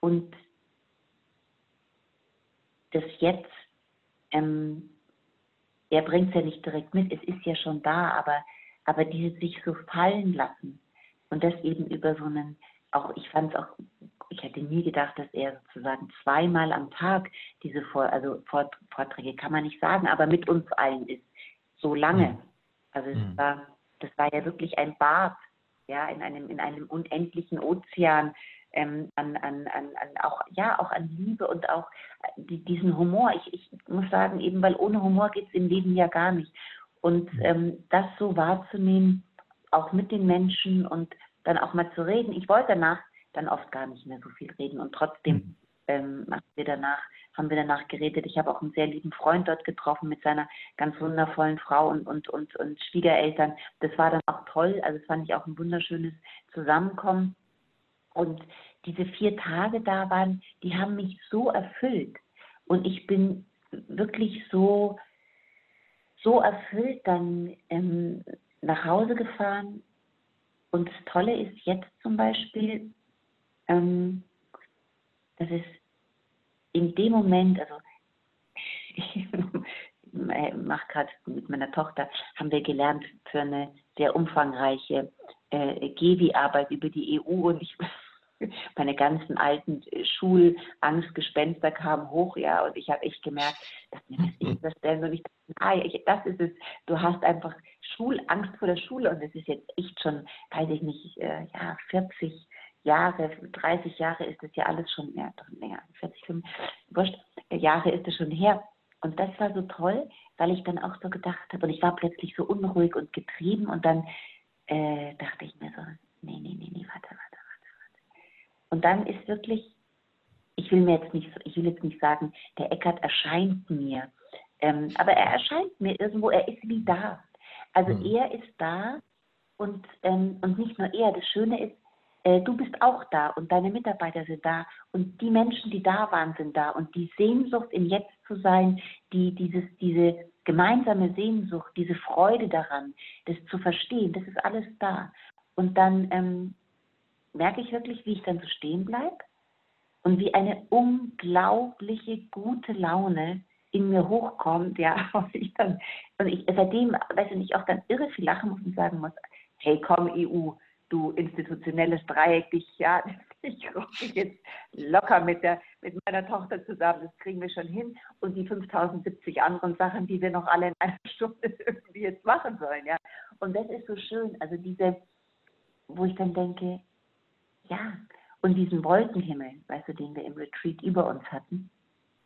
und das jetzt, ähm, er bringt es ja nicht direkt mit, es ist ja schon da, aber, aber dieses sich so fallen lassen und das eben über so einen, auch ich fand es auch, ich hätte nie gedacht, dass er sozusagen zweimal am Tag diese Vor also Vort Vorträge, kann man nicht sagen, aber mit uns allen ist, so lange. Also es mhm. war, das war ja wirklich ein Bad, ja, in einem, in einem unendlichen Ozean, ähm, an, an, an, an auch, ja, auch an Liebe und auch die, diesen Humor. Ich, ich muss sagen, eben weil ohne Humor geht es im Leben ja gar nicht. Und ähm, das so wahrzunehmen, auch mit den Menschen und dann auch mal zu reden. Ich wollte danach dann oft gar nicht mehr so viel reden und trotzdem ähm, haben, wir danach, haben wir danach geredet. Ich habe auch einen sehr lieben Freund dort getroffen mit seiner ganz wundervollen Frau und, und, und, und Schwiegereltern. Das war dann auch toll, also das fand ich auch ein wunderschönes Zusammenkommen. Und diese vier Tage da waren, die haben mich so erfüllt und ich bin wirklich so, so erfüllt dann ähm, nach Hause gefahren. Und das Tolle ist jetzt zum Beispiel, Ähm, das ist in dem Moment, also ich mache gerade mit meiner Tochter, haben wir gelernt für eine sehr umfangreiche äh, G E W I-Arbeit über die E U und ich, meine ganzen alten Schulangstgespenster kamen hoch, ja, und ich habe echt gemerkt, dass mir das ist das denn so nicht, ah, ich, das ist es, du hast einfach Schulangst vor der Schule und das ist jetzt echt schon, weiß ich nicht, äh, ja, vierzig Jahre, dreißig Jahre ist das ja alles schon, ja, länger, vierzig, fünfzig Jahre ist das schon her. Und das war so toll, weil ich dann auch so gedacht habe, und ich war plötzlich so unruhig und getrieben und dann äh, dachte ich mir so, nee, nee, nee, nee, warte, warte, warte, warte. Und dann ist wirklich, ich will mir jetzt nicht, ich will jetzt nicht sagen, der Eckhart erscheint mir, ähm, aber er erscheint mir irgendwo, er ist wie da. Also mhm. er ist da und, ähm, und nicht nur er, das Schöne ist, du bist auch da und deine Mitarbeiter sind da und die Menschen, die da waren, sind da und die Sehnsucht, im Jetzt zu sein, die, dieses, diese gemeinsame Sehnsucht, diese Freude daran, das zu verstehen, das ist alles da. Und dann ähm, merke ich wirklich, wie ich dann so stehen bleibe und wie eine unglaubliche gute Laune in mir hochkommt, ja, und ich dann, und ich seitdem, weiß ich nicht, auch dann irre viel lachen muss und sagen muss, hey, komm E U, du institutionelles Dreieck, dich, ja, ich rufe dich jetzt locker mit, der, mit meiner Tochter zusammen, das kriegen wir schon hin. Und die fünftausendsiebzig anderen Sachen, die wir noch alle in einer Stunde irgendwie jetzt machen sollen, ja. Und das ist so schön, also diese, wo ich dann denke, ja, und diesen Wolkenhimmel, weißt du, den wir im Retreat über uns hatten.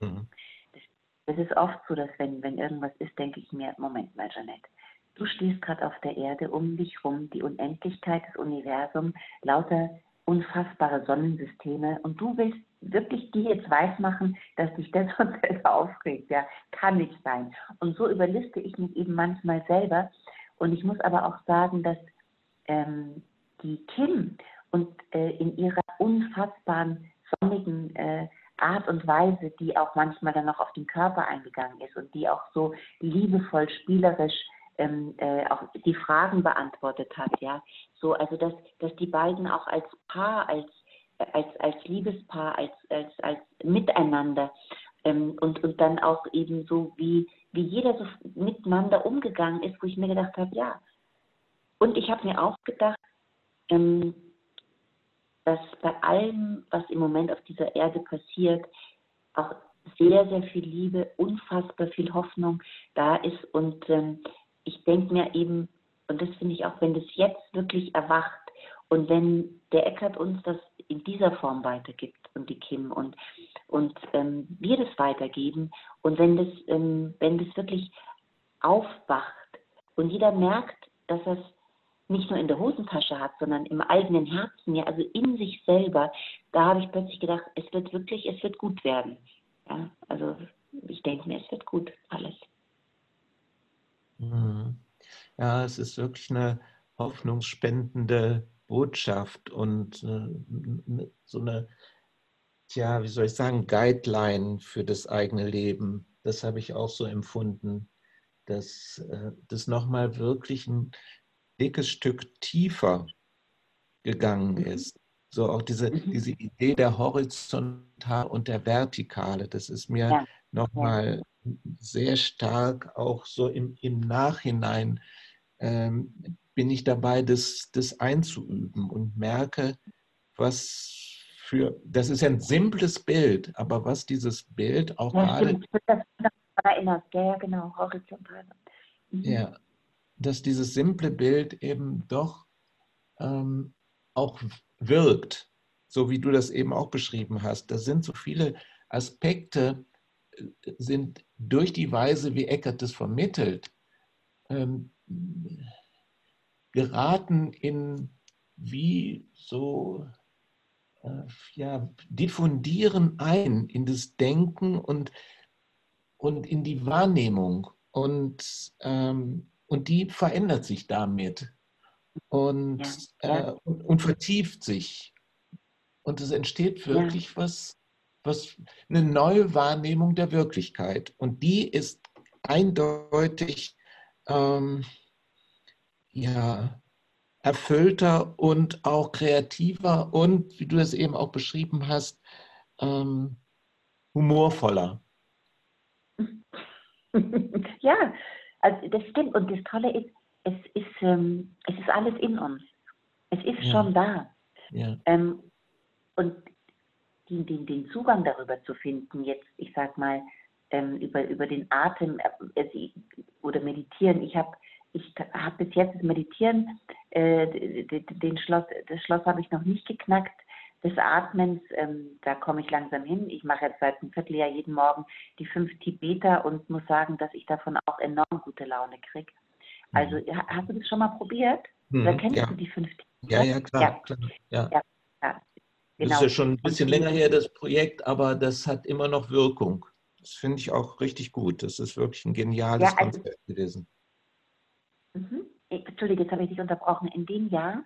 Mhm. Das, das ist oft so, dass wenn, wenn irgendwas ist, denke ich mir, Moment mal, Jeanette, du stehst gerade auf der Erde, um dich rum, die Unendlichkeit des Universums, lauter unfassbare Sonnensysteme. Und du willst wirklich dir jetzt weismachen, dass dich das von selber aufregt. Ja, kann nicht sein. Und so überliste ich mich eben manchmal selber. Und ich muss aber auch sagen, dass ähm, die Kim und äh, in ihrer unfassbaren sonnigen äh, Art und Weise, die auch manchmal dann noch auf den Körper eingegangen ist und die auch so liebevoll, spielerisch, Ähm, äh, auch die Fragen beantwortet hat, ja, so, also dass, dass die beiden auch als Paar, als, als, als Liebespaar, als, als, als Miteinander ähm, und, und dann auch eben so wie wie jeder so miteinander umgegangen ist, wo ich mir gedacht habe, ja. Und ich habe mir auch gedacht, ähm, dass bei allem, was im Moment auf dieser Erde passiert, auch sehr, sehr viel Liebe, unfassbar viel Hoffnung da ist. Und ähm, ich denke mir eben, und das finde ich auch, wenn das jetzt wirklich erwacht und wenn der Eckhart uns das in dieser Form weitergibt und die Kim und, und ähm, wir das weitergeben und wenn das, ähm, wenn das wirklich aufwacht und jeder merkt, dass er es nicht nur in der Hosentasche hat, sondern im eigenen Herzen, ja, also in sich selber, da habe ich plötzlich gedacht, es wird wirklich, es wird gut werden. Ja, also ich denke mir, es wird gut, alles. Ja, es ist wirklich eine hoffnungsspendende Botschaft und so eine, tja, wie soll ich sagen, Guideline für das eigene Leben. Das habe ich auch so empfunden, dass das nochmal wirklich ein dickes Stück tiefer gegangen ist. So auch diese, diese Idee der Horizontal und der Vertikale, das ist mir ja. nochmal sehr stark, auch so im, im Nachhinein ähm, bin ich dabei, das, das einzuüben und merke, was für, das ist ja ein simples Bild, aber was dieses Bild auch ja, gerade... Das erinnert, ja genau, horizontal. Mhm. Ja, dass dieses simple Bild eben doch ähm, auch wirkt, so wie du das eben auch beschrieben hast. Da sind so viele Aspekte, sind durch die Weise, wie Eckhart das vermittelt, ähm, geraten in wie so, äh, ja, diffundieren ein in das Denken und, und in die Wahrnehmung. Und, ähm, und die verändert sich damit. Und, ja. äh, und, und vertieft sich. Und es entsteht wirklich ja. was, was, eine neue Wahrnehmung der Wirklichkeit. Und die ist eindeutig ähm, ja, erfüllter und auch kreativer und, wie du das eben auch beschrieben hast, ähm, humorvoller. Ja, also das stimmt. Und das Tolle ist, Es ist, ähm, es ist alles in uns. Es ist ja. schon da. Ja. Ähm, und den, den, den Zugang darüber zu finden, jetzt, ich sag mal, ähm, über, über den Atem äh, oder Meditieren. Ich habe ich hab bis jetzt das Meditieren, äh, den Schloss, das Schloss habe ich noch nicht geknackt, des Atmens, ähm, da komme ich langsam hin. Ich mache jetzt seit einem Vierteljahr jeden Morgen die fünf Tibeter und muss sagen, dass ich davon auch enorm gute Laune kriege. Also, hast du das schon mal probiert? Hm, Oder kennst ja. du die fünfzehn? Ja, ja, klar. Ja. klar ja. Ja, ja, genau. Das ist ja schon ein bisschen länger her, das Projekt, aber das hat immer noch Wirkung. Das finde ich auch richtig gut. Das ist wirklich ein geniales ja, also, Konzept gewesen. Mhm. Entschuldige, jetzt habe ich dich unterbrochen. In dem Jahr?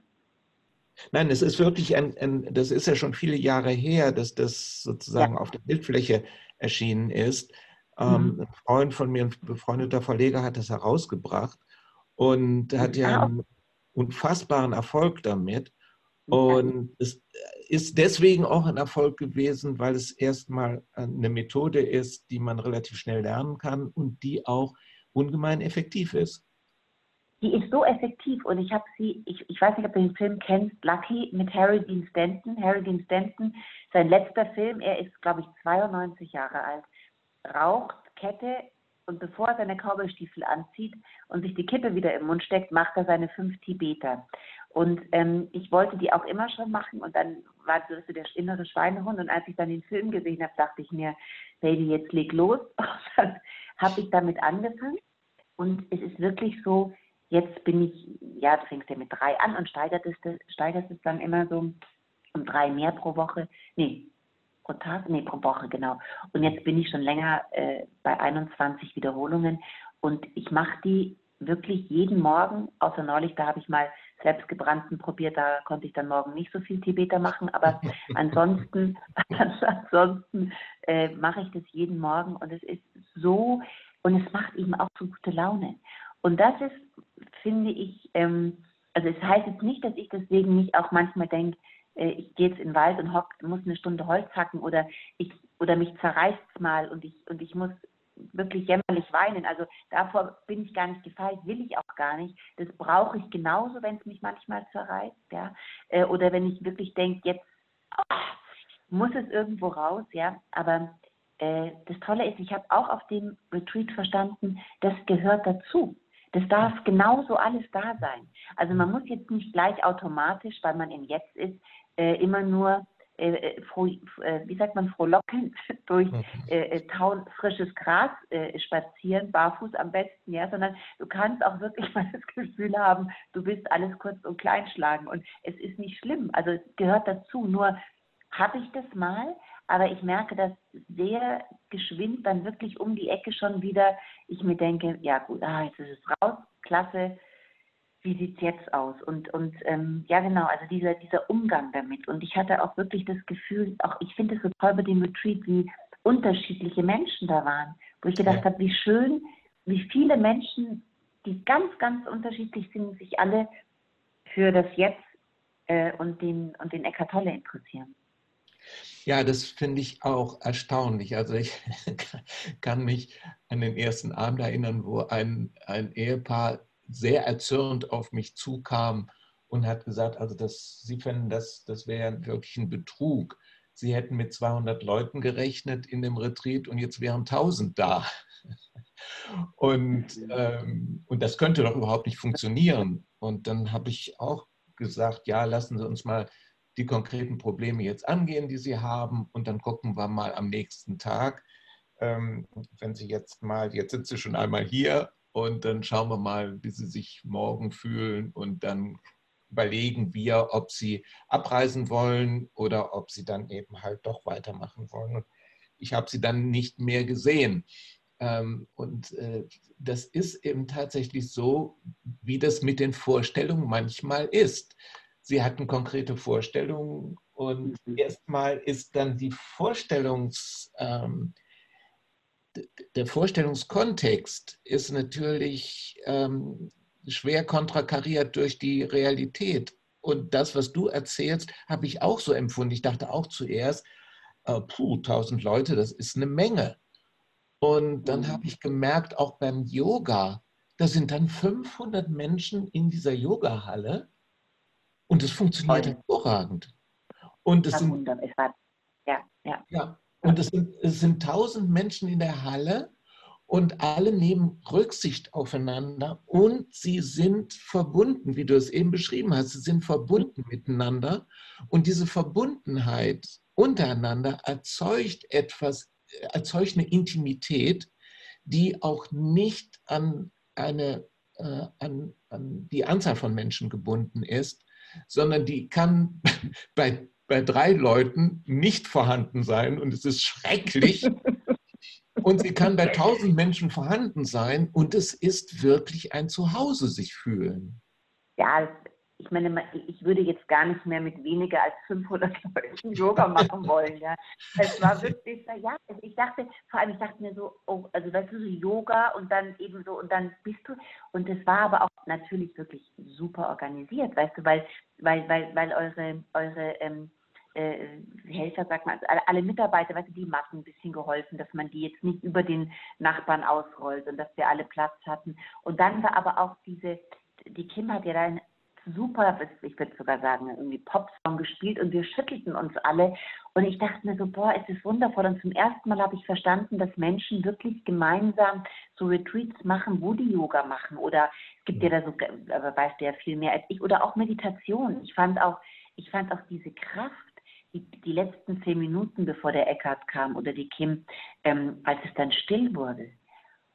Nein, es ist wirklich, ein, ein, das ist ja schon viele Jahre her, dass das sozusagen ja. auf der Bildfläche erschienen ist. Mhm. Ähm, ein Freund von mir, ein befreundeter Verleger, hat das herausgebracht. Und hat ja einen unfassbaren Erfolg damit. Und es ist deswegen auch ein Erfolg gewesen, weil es erstmal eine Methode ist, die man relativ schnell lernen kann und die auch ungemein effektiv ist. Die ist so effektiv und ich habe sie, ich, ich weiß nicht, ob du den Film kennst, Lucky mit Harry Dean Stanton. Harry Dean Stanton, sein letzter Film, er ist, glaube ich, zweiundneunzig Jahre alt, raucht, Kette, und bevor er seine Cowboystiefel anzieht und sich die Kippe wieder im Mund steckt, macht er seine fünf Tibeter. Und ähm, ich wollte die auch immer schon machen und dann war so der innere Schweinehund und als ich dann den Film gesehen habe, dachte ich mir, Baby, jetzt leg los. Und dann habe ich damit angefangen und es ist wirklich so, jetzt bin ich, ja, du fängst ja mit drei an und steigert es, steigert es dann immer so um drei mehr pro Woche. Nee. Pro Tag, nee, pro Woche, genau. Und jetzt bin ich schon länger äh, bei einundzwanzig Wiederholungen und ich mache die wirklich jeden Morgen, außer neulich, da habe ich mal selbstgebrannten probiert, da konnte ich dann morgen nicht so viel Tibeter machen, aber ansonsten, ansonsten äh, mache ich das jeden Morgen und es ist so, und es macht eben auch so gute Laune. Und das ist, finde ich, ähm, also es heißt jetzt nicht, dass ich deswegen nicht auch manchmal denke, ich gehe jetzt in den Wald und hock, muss eine Stunde Holz hacken oder ich oder mich zerreißt es mal und ich und ich muss wirklich jämmerlich weinen. Also davor bin ich gar nicht gefeit, will ich auch gar nicht. Das brauche ich genauso, wenn es mich manchmal zerreißt. Ja? Oder wenn ich wirklich denke, jetzt oh, muss es irgendwo raus. Ja? Aber äh, das Tolle ist, ich habe auch auf dem Retreat verstanden, das gehört dazu. Das darf genauso alles da sein. Also man muss jetzt nicht gleich automatisch, weil man im Jetzt ist, äh, immer nur Äh, froh, äh, wie sagt man, frohlockend durch äh, Town, frisches Gras äh, spazieren, barfuß am besten, ja, sondern du kannst auch wirklich mal das Gefühl haben, du willst alles kurz und klein schlagen und es ist nicht schlimm, also es gehört dazu, nur habe ich das mal, aber ich merke, dass sehr geschwind dann wirklich um die Ecke schon wieder, ich mir denke, ja gut, ah, jetzt ist es raus, klasse, wie sieht es jetzt aus? Und, und ähm, ja genau, also dieser, dieser Umgang damit. Und ich hatte auch wirklich das Gefühl, auch ich finde es so toll bei dem Retreat, wie unterschiedliche Menschen da waren, wo ich gedacht ja. habe, wie schön, wie viele Menschen, die ganz, ganz unterschiedlich sind, sich alle für das Jetzt äh, und den, und den Eckhart Tolle interessieren. Ja, das finde ich auch erstaunlich. Also ich kann mich an den ersten Abend erinnern, wo ein, ein Ehepaar sehr erzürnt auf mich zukam und hat gesagt, also das, sie fänden das, das wäre wirklich ein Betrug. Sie hätten mit zweihundert Leuten gerechnet in dem Retreat und jetzt wären tausend da. Und, ähm, und das könnte doch überhaupt nicht funktionieren. Und dann habe ich auch gesagt, ja, lassen Sie uns mal die konkreten Probleme jetzt angehen, die Sie haben, und dann gucken wir mal am nächsten Tag. Ähm, wenn Sie jetzt mal, jetzt sind Sie schon einmal hier, und dann schauen wir mal, wie sie sich morgen fühlen, und dann überlegen wir, ob sie abreisen wollen oder ob sie dann eben halt doch weitermachen wollen. Und ich habe sie dann nicht mehr gesehen. Und das ist eben tatsächlich so, wie das mit den Vorstellungen manchmal ist. Sie hatten konkrete Vorstellungen und erstmal ist dann die Vorstellungs... Der Vorstellungskontext ist natürlich ähm, schwer kontrakariert durch die Realität. Und das, was du erzählst, habe ich auch so empfunden. Ich dachte auch zuerst, äh, puh, tausend Leute, das ist eine Menge. Und dann mhm. habe ich gemerkt, auch beim Yoga, da sind dann fünfhundert Menschen in dieser Yoga-Halle und es funktioniert hervorragend. Und es sind... Ja, ja. ja. Und es sind, es sind tausend Menschen in der Halle und alle nehmen Rücksicht aufeinander und sie sind verbunden, wie du es eben beschrieben hast, sie sind verbunden miteinander, und diese Verbundenheit untereinander erzeugt etwas, erzeugt eine Intimität, die auch nicht an, eine, äh, an, an die Anzahl von Menschen gebunden ist, sondern die kann bei bei drei Leuten nicht vorhanden sein und es ist schrecklich. Und sie kann bei tausend Menschen vorhanden sein und es ist wirklich ein Zuhause sich fühlen. Ja, ich meine, ich würde jetzt gar nicht mehr mit weniger als fünfhundert Leuten Yoga machen wollen. Ja. Es war wirklich, ja, also ich dachte, vor allem ich dachte mir so, oh, also weißt du, so Yoga und dann eben so und dann bist du, und es war aber auch natürlich wirklich super organisiert, weißt du, weil, weil, weil, weil eure, eure ähm, Helfer, sagt man, also alle Mitarbeiter, weißt du, die haben ein bisschen geholfen, dass man die jetzt nicht über den Nachbarn ausrollt und dass wir alle Platz hatten. Und dann war aber auch diese, die Kim hat ja dann super, ich würde sogar sagen, irgendwie Popsong gespielt und wir schüttelten uns alle. Und ich dachte mir so, boah, es ist wundervoll. Und zum ersten Mal habe ich verstanden, dass Menschen wirklich gemeinsam so Retreats machen, wo die Yoga machen. Oder es gibt ja da so, aber weißt du ja viel mehr als ich. Oder auch Meditation. Ich fand auch, ich fand auch diese Kraft, die, die letzten zehn Minuten, bevor der Eckhart kam oder die Kim, ähm, als es dann still wurde.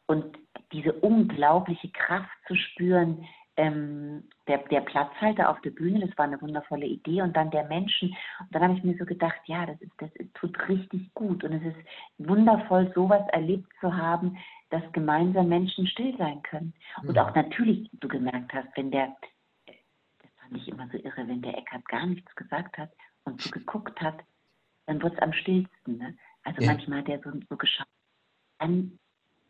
Und diese unglaubliche Kraft zu spüren, Ähm, der, der Platzhalter auf der Bühne, das war eine wundervolle Idee, und dann der Menschen. Und dann habe ich mir so gedacht, ja, das, ist, das tut richtig gut und es ist wundervoll, sowas erlebt zu haben, dass gemeinsam Menschen still sein können. Und ja. auch natürlich, wie du gemerkt hast, wenn der, das fand ich immer so irre, wenn der Eckhart gar nichts gesagt hat und so geguckt hat, dann wird es am stillsten. Ne? Also ja. manchmal hat er so, so geschaut. Dann,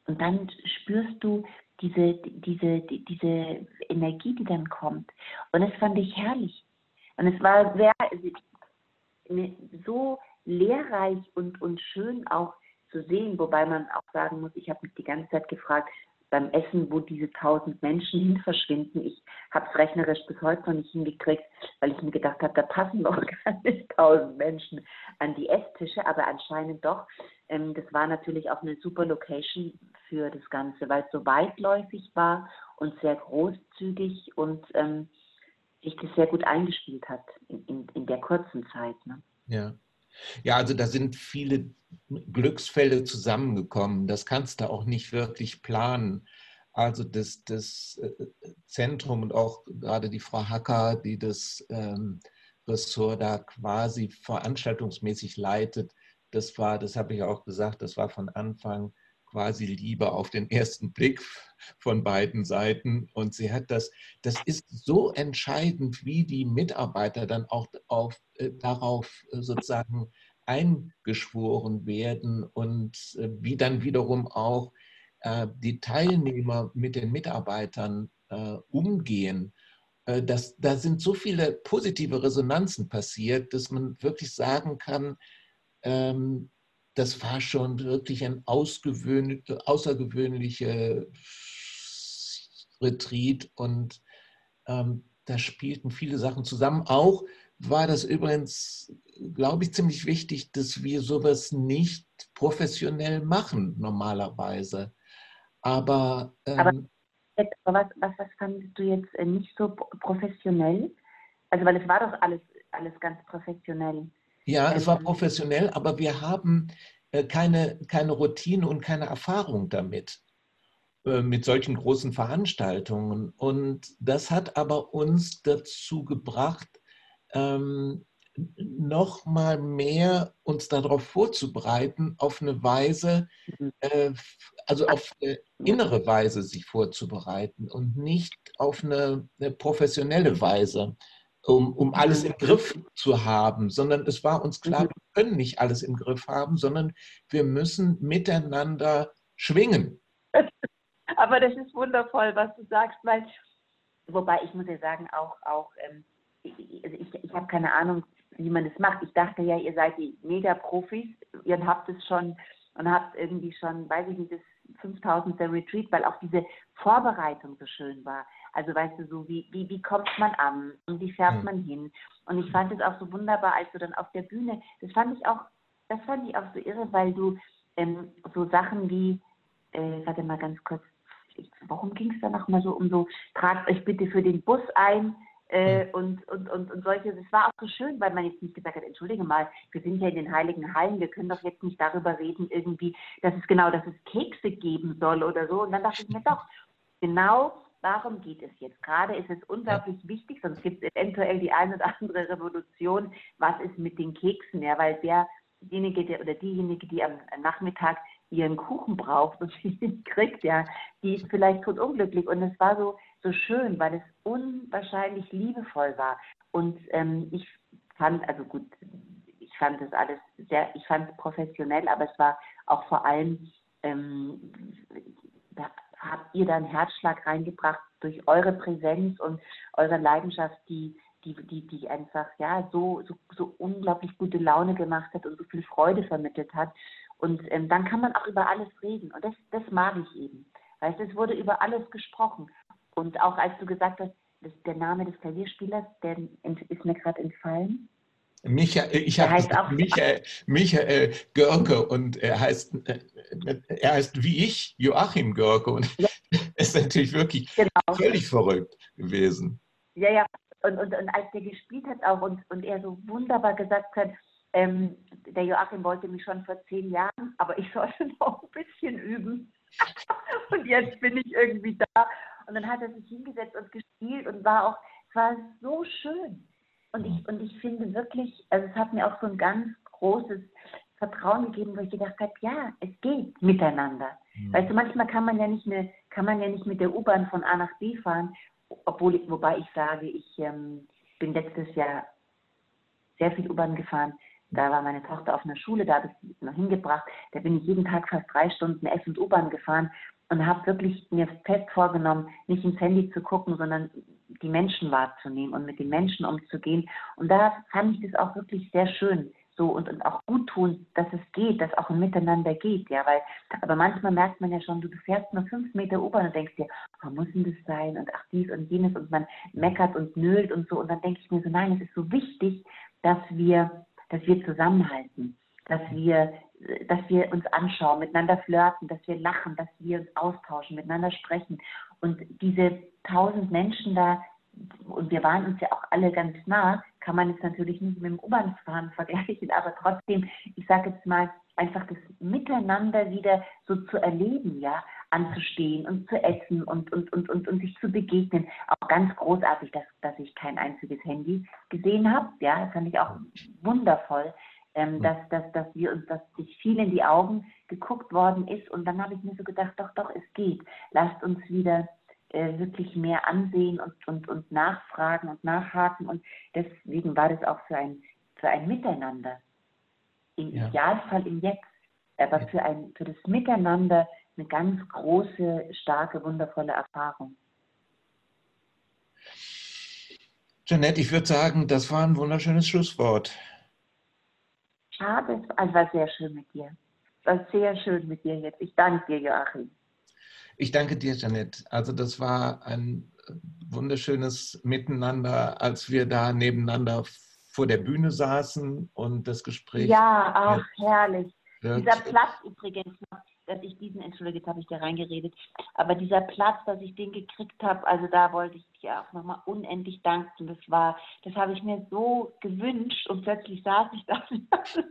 und dann spürst du, Diese, diese, diese Energie, die dann kommt. Und das fand ich herrlich. Und es war sehr, so lehrreich und, und schön auch, zu sehen, wobei man auch sagen muss, ich habe mich die ganze Zeit gefragt, beim Essen, wo diese tausend Menschen hin verschwinden. Ich habe es rechnerisch bis heute noch nicht hingekriegt, weil ich mir gedacht habe, da passen noch gar nicht tausend Menschen an die Esstische, aber anscheinend doch. Das war natürlich auch eine super Location für das Ganze, weil es so weitläufig war und sehr großzügig und ähm, sich das sehr gut eingespielt hat in, in, in der kurzen Zeit. Ne? Ja. Ja, also da sind viele Glücksfälle zusammengekommen. Das kannst du auch nicht wirklich planen. Also das, das Zentrum und auch gerade die Frau Hacker, die das ähm, Ressort da quasi veranstaltungsmäßig leitet, das war, das habe ich auch gesagt, das war von Anfang quasi Liebe auf den ersten Blick von beiden Seiten. Und sie hat das, das ist so entscheidend, wie die Mitarbeiter dann auch auf, äh, darauf äh, sozusagen eingeschworen werden und äh, wie dann wiederum auch äh, die Teilnehmer mit den Mitarbeitern äh, umgehen. Äh, das, da sind so viele positive Resonanzen passiert, dass man wirklich sagen kann, ähm, das war schon wirklich ein außergewöhnlicher Retreat und ähm, da spielten viele Sachen zusammen. Auch war das übrigens, glaube ich, ziemlich wichtig, dass wir sowas nicht professionell machen normalerweise. Aber, ähm, Aber was, was, was fandest du jetzt nicht so professionell? Also weil es war doch alles, alles ganz professionell. Ja, es war professionell, aber wir haben äh, keine, keine Routine und keine Erfahrung damit, äh, mit solchen großen Veranstaltungen. Und das hat aber uns dazu gebracht, ähm, noch mal mehr uns darauf vorzubereiten, auf eine Weise, äh, also auf eine innere Weise sich vorzubereiten und nicht auf eine, eine professionelle Weise. Um, um alles im Griff zu haben, sondern es war uns klar, wir können nicht alles im Griff haben, sondern wir müssen miteinander schwingen. Aber das ist wundervoll, was du sagst, weil, wobei ich muss ja sagen, auch, auch ähm, ich, ich, ich habe keine Ahnung, wie man das macht. Ich dachte ja, ihr seid die Mega-Profis, ihr habt es schon und habt irgendwie schon, weiß ich nicht, das fünftausendste Retreat, weil auch diese Vorbereitung so schön war. Also weißt du, so wie, wie, wie kommt man an und wie fährt man hin? Und ich fand es auch so wunderbar, als du dann auf der Bühne, das fand ich auch, das fand ich auch so irre, weil du ähm, so Sachen wie, äh, warte mal ganz kurz, ich, warum ging es da nochmal so um so, tragt euch bitte für den Bus ein äh, und, und, und, und solche, das war auch so schön, weil man jetzt nicht gesagt hat, entschuldige mal, wir sind ja in den Heiligen Hallen, wir können doch jetzt nicht darüber reden irgendwie, dass es genau, dass es Kekse geben soll oder so. Und dann dachte ich mir doch, genau, darum geht es jetzt. Gerade ist es unglaublich wichtig, sonst gibt es eventuell die eine oder andere Revolution. Was ist mit den Keksen? Ja, weil derjenige der, oder diejenige, die am Nachmittag ihren Kuchen braucht und sie nicht kriegt, ja, die ist vielleicht totunglücklich. Und es war so, so schön, weil es unwahrscheinlich liebevoll war. Und ähm, ich fand, also gut, ich fand das alles sehr, ich fand es professionell, aber es war auch vor allem, ähm, ja, habt ihr da einen Herzschlag reingebracht durch eure Präsenz und eure Leidenschaft, die, die, die, die einfach ja, so, so, so unglaublich gute Laune gemacht hat und so viel Freude vermittelt hat. Und ähm, dann kann man auch über alles reden. Und das, das mag ich eben. Weißt du, es wurde über alles gesprochen. Und auch als du gesagt hast, das, der Name des Klavierspielers, der ist mir gerade entfallen. Michael, ich habe gesagt, Michael, Michael Görke und er heißt, er heißt wie ich Joachim Görke und ja. Ist natürlich wirklich genau. Völlig verrückt gewesen. Ja, ja, und, und, und als der gespielt hat auch und, und er so wunderbar gesagt hat, ähm, der Joachim wollte mich schon vor zehn Jahren, aber ich sollte noch ein bisschen üben und jetzt bin ich irgendwie da. Und dann hat er sich hingesetzt und gespielt und war auch, es war so schön. Und ich, und ich finde wirklich, also es hat mir auch so ein ganz großes Vertrauen gegeben, wo ich gedacht habe, ja, es geht miteinander. Mhm. Weißt du, manchmal kann man ja nicht eine, kann man ja nicht mit der U-Bahn von A nach B fahren, obwohl ich, wobei ich sage, ich ähm, bin letztes Jahr sehr viel U-Bahn gefahren. Da war meine Tochter auf einer Schule, da habe ich sie noch hingebracht. Da bin ich jeden Tag fast drei Stunden S- und U-Bahn gefahren und habe wirklich mir fest vorgenommen, nicht ins Handy zu gucken, sondern die Menschen wahrzunehmen und mit den Menschen umzugehen. Und da fand ich das auch wirklich sehr schön, so und, und auch gut tun, dass es geht, dass auch ein Miteinander geht, ja, weil, aber manchmal merkt man ja schon, du fährst nur fünf Meter U-Bahn und denkst dir, oh, muss denn das sein und ach dies und jenes und man meckert und nölt und so und dann denke ich mir so, nein, es ist so wichtig, dass wir, dass wir zusammenhalten, dass wir, dass wir uns anschauen, miteinander flirten, dass wir lachen, dass wir uns austauschen, miteinander sprechen und diese tausend Menschen da, und wir waren uns ja auch alle ganz nah, kann man jetzt natürlich nicht mit dem U-Bahn-Fahren vergleichen, aber trotzdem, ich sage jetzt mal, einfach das Miteinander wieder so zu erleben, ja, anzustehen und zu essen und, und, und, und, und sich zu begegnen. Auch ganz großartig, dass, dass ich kein einziges Handy gesehen habe, ja, das fand ich auch wundervoll, ähm, dass, dass, dass wir uns, dass sich viel in die Augen geguckt worden ist und dann habe ich mir so gedacht, doch, doch, es geht, lasst uns wieder wirklich mehr ansehen und, und, und nachfragen und nachhaken. Und deswegen war das auch für ein, für ein Miteinander. Im ja. Idealfall im Jetzt. Aber ja. für, ein, für das Miteinander eine ganz große, starke, wundervolle Erfahrung. Jeanette, ich würde sagen, das war ein wunderschönes Schlusswort. Schade, es war sehr schön mit dir. Es war sehr schön mit dir jetzt. Ich danke dir, Joachim. Ich danke dir, Jeanette. Also das war ein wunderschönes Miteinander, als wir da nebeneinander vor der Bühne saßen und das Gespräch... Ja, ach, herrlich. Dieser Platz übrigens, dass ich diesen, entschuldige, jetzt habe ich da reingeredet, aber dieser Platz, dass ich den gekriegt habe, also da wollte ich dir auch nochmal unendlich danken. Das war, das habe ich mir so gewünscht und plötzlich saß ich da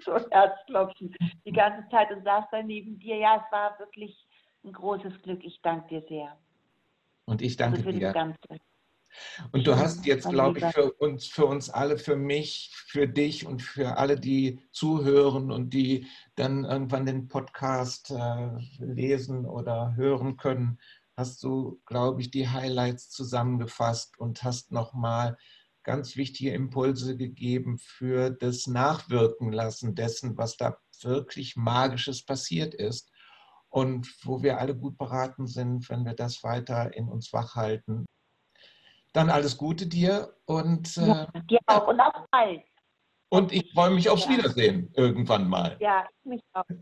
so Herzklopfen die ganze Zeit und saß da neben dir. Ja, es war wirklich... ein großes Glück. Ich danke dir sehr. Und ich danke also dir. Und du hast jetzt, glaube ich, für uns, für uns alle, für mich, für dich und für alle, die zuhören und die dann irgendwann den Podcast äh, lesen oder hören können, hast du, glaube ich, die Highlights zusammengefasst und hast nochmal ganz wichtige Impulse gegeben für das Nachwirken lassen dessen, was da wirklich Magisches passiert ist. Und wo wir alle gut beraten sind, wenn wir das weiter in uns wachhalten. Dann alles Gute dir und äh, ja, dir auch und auf bald. Und ich freue mich aufs Wiedersehen irgendwann mal. Ja, ich mich auch.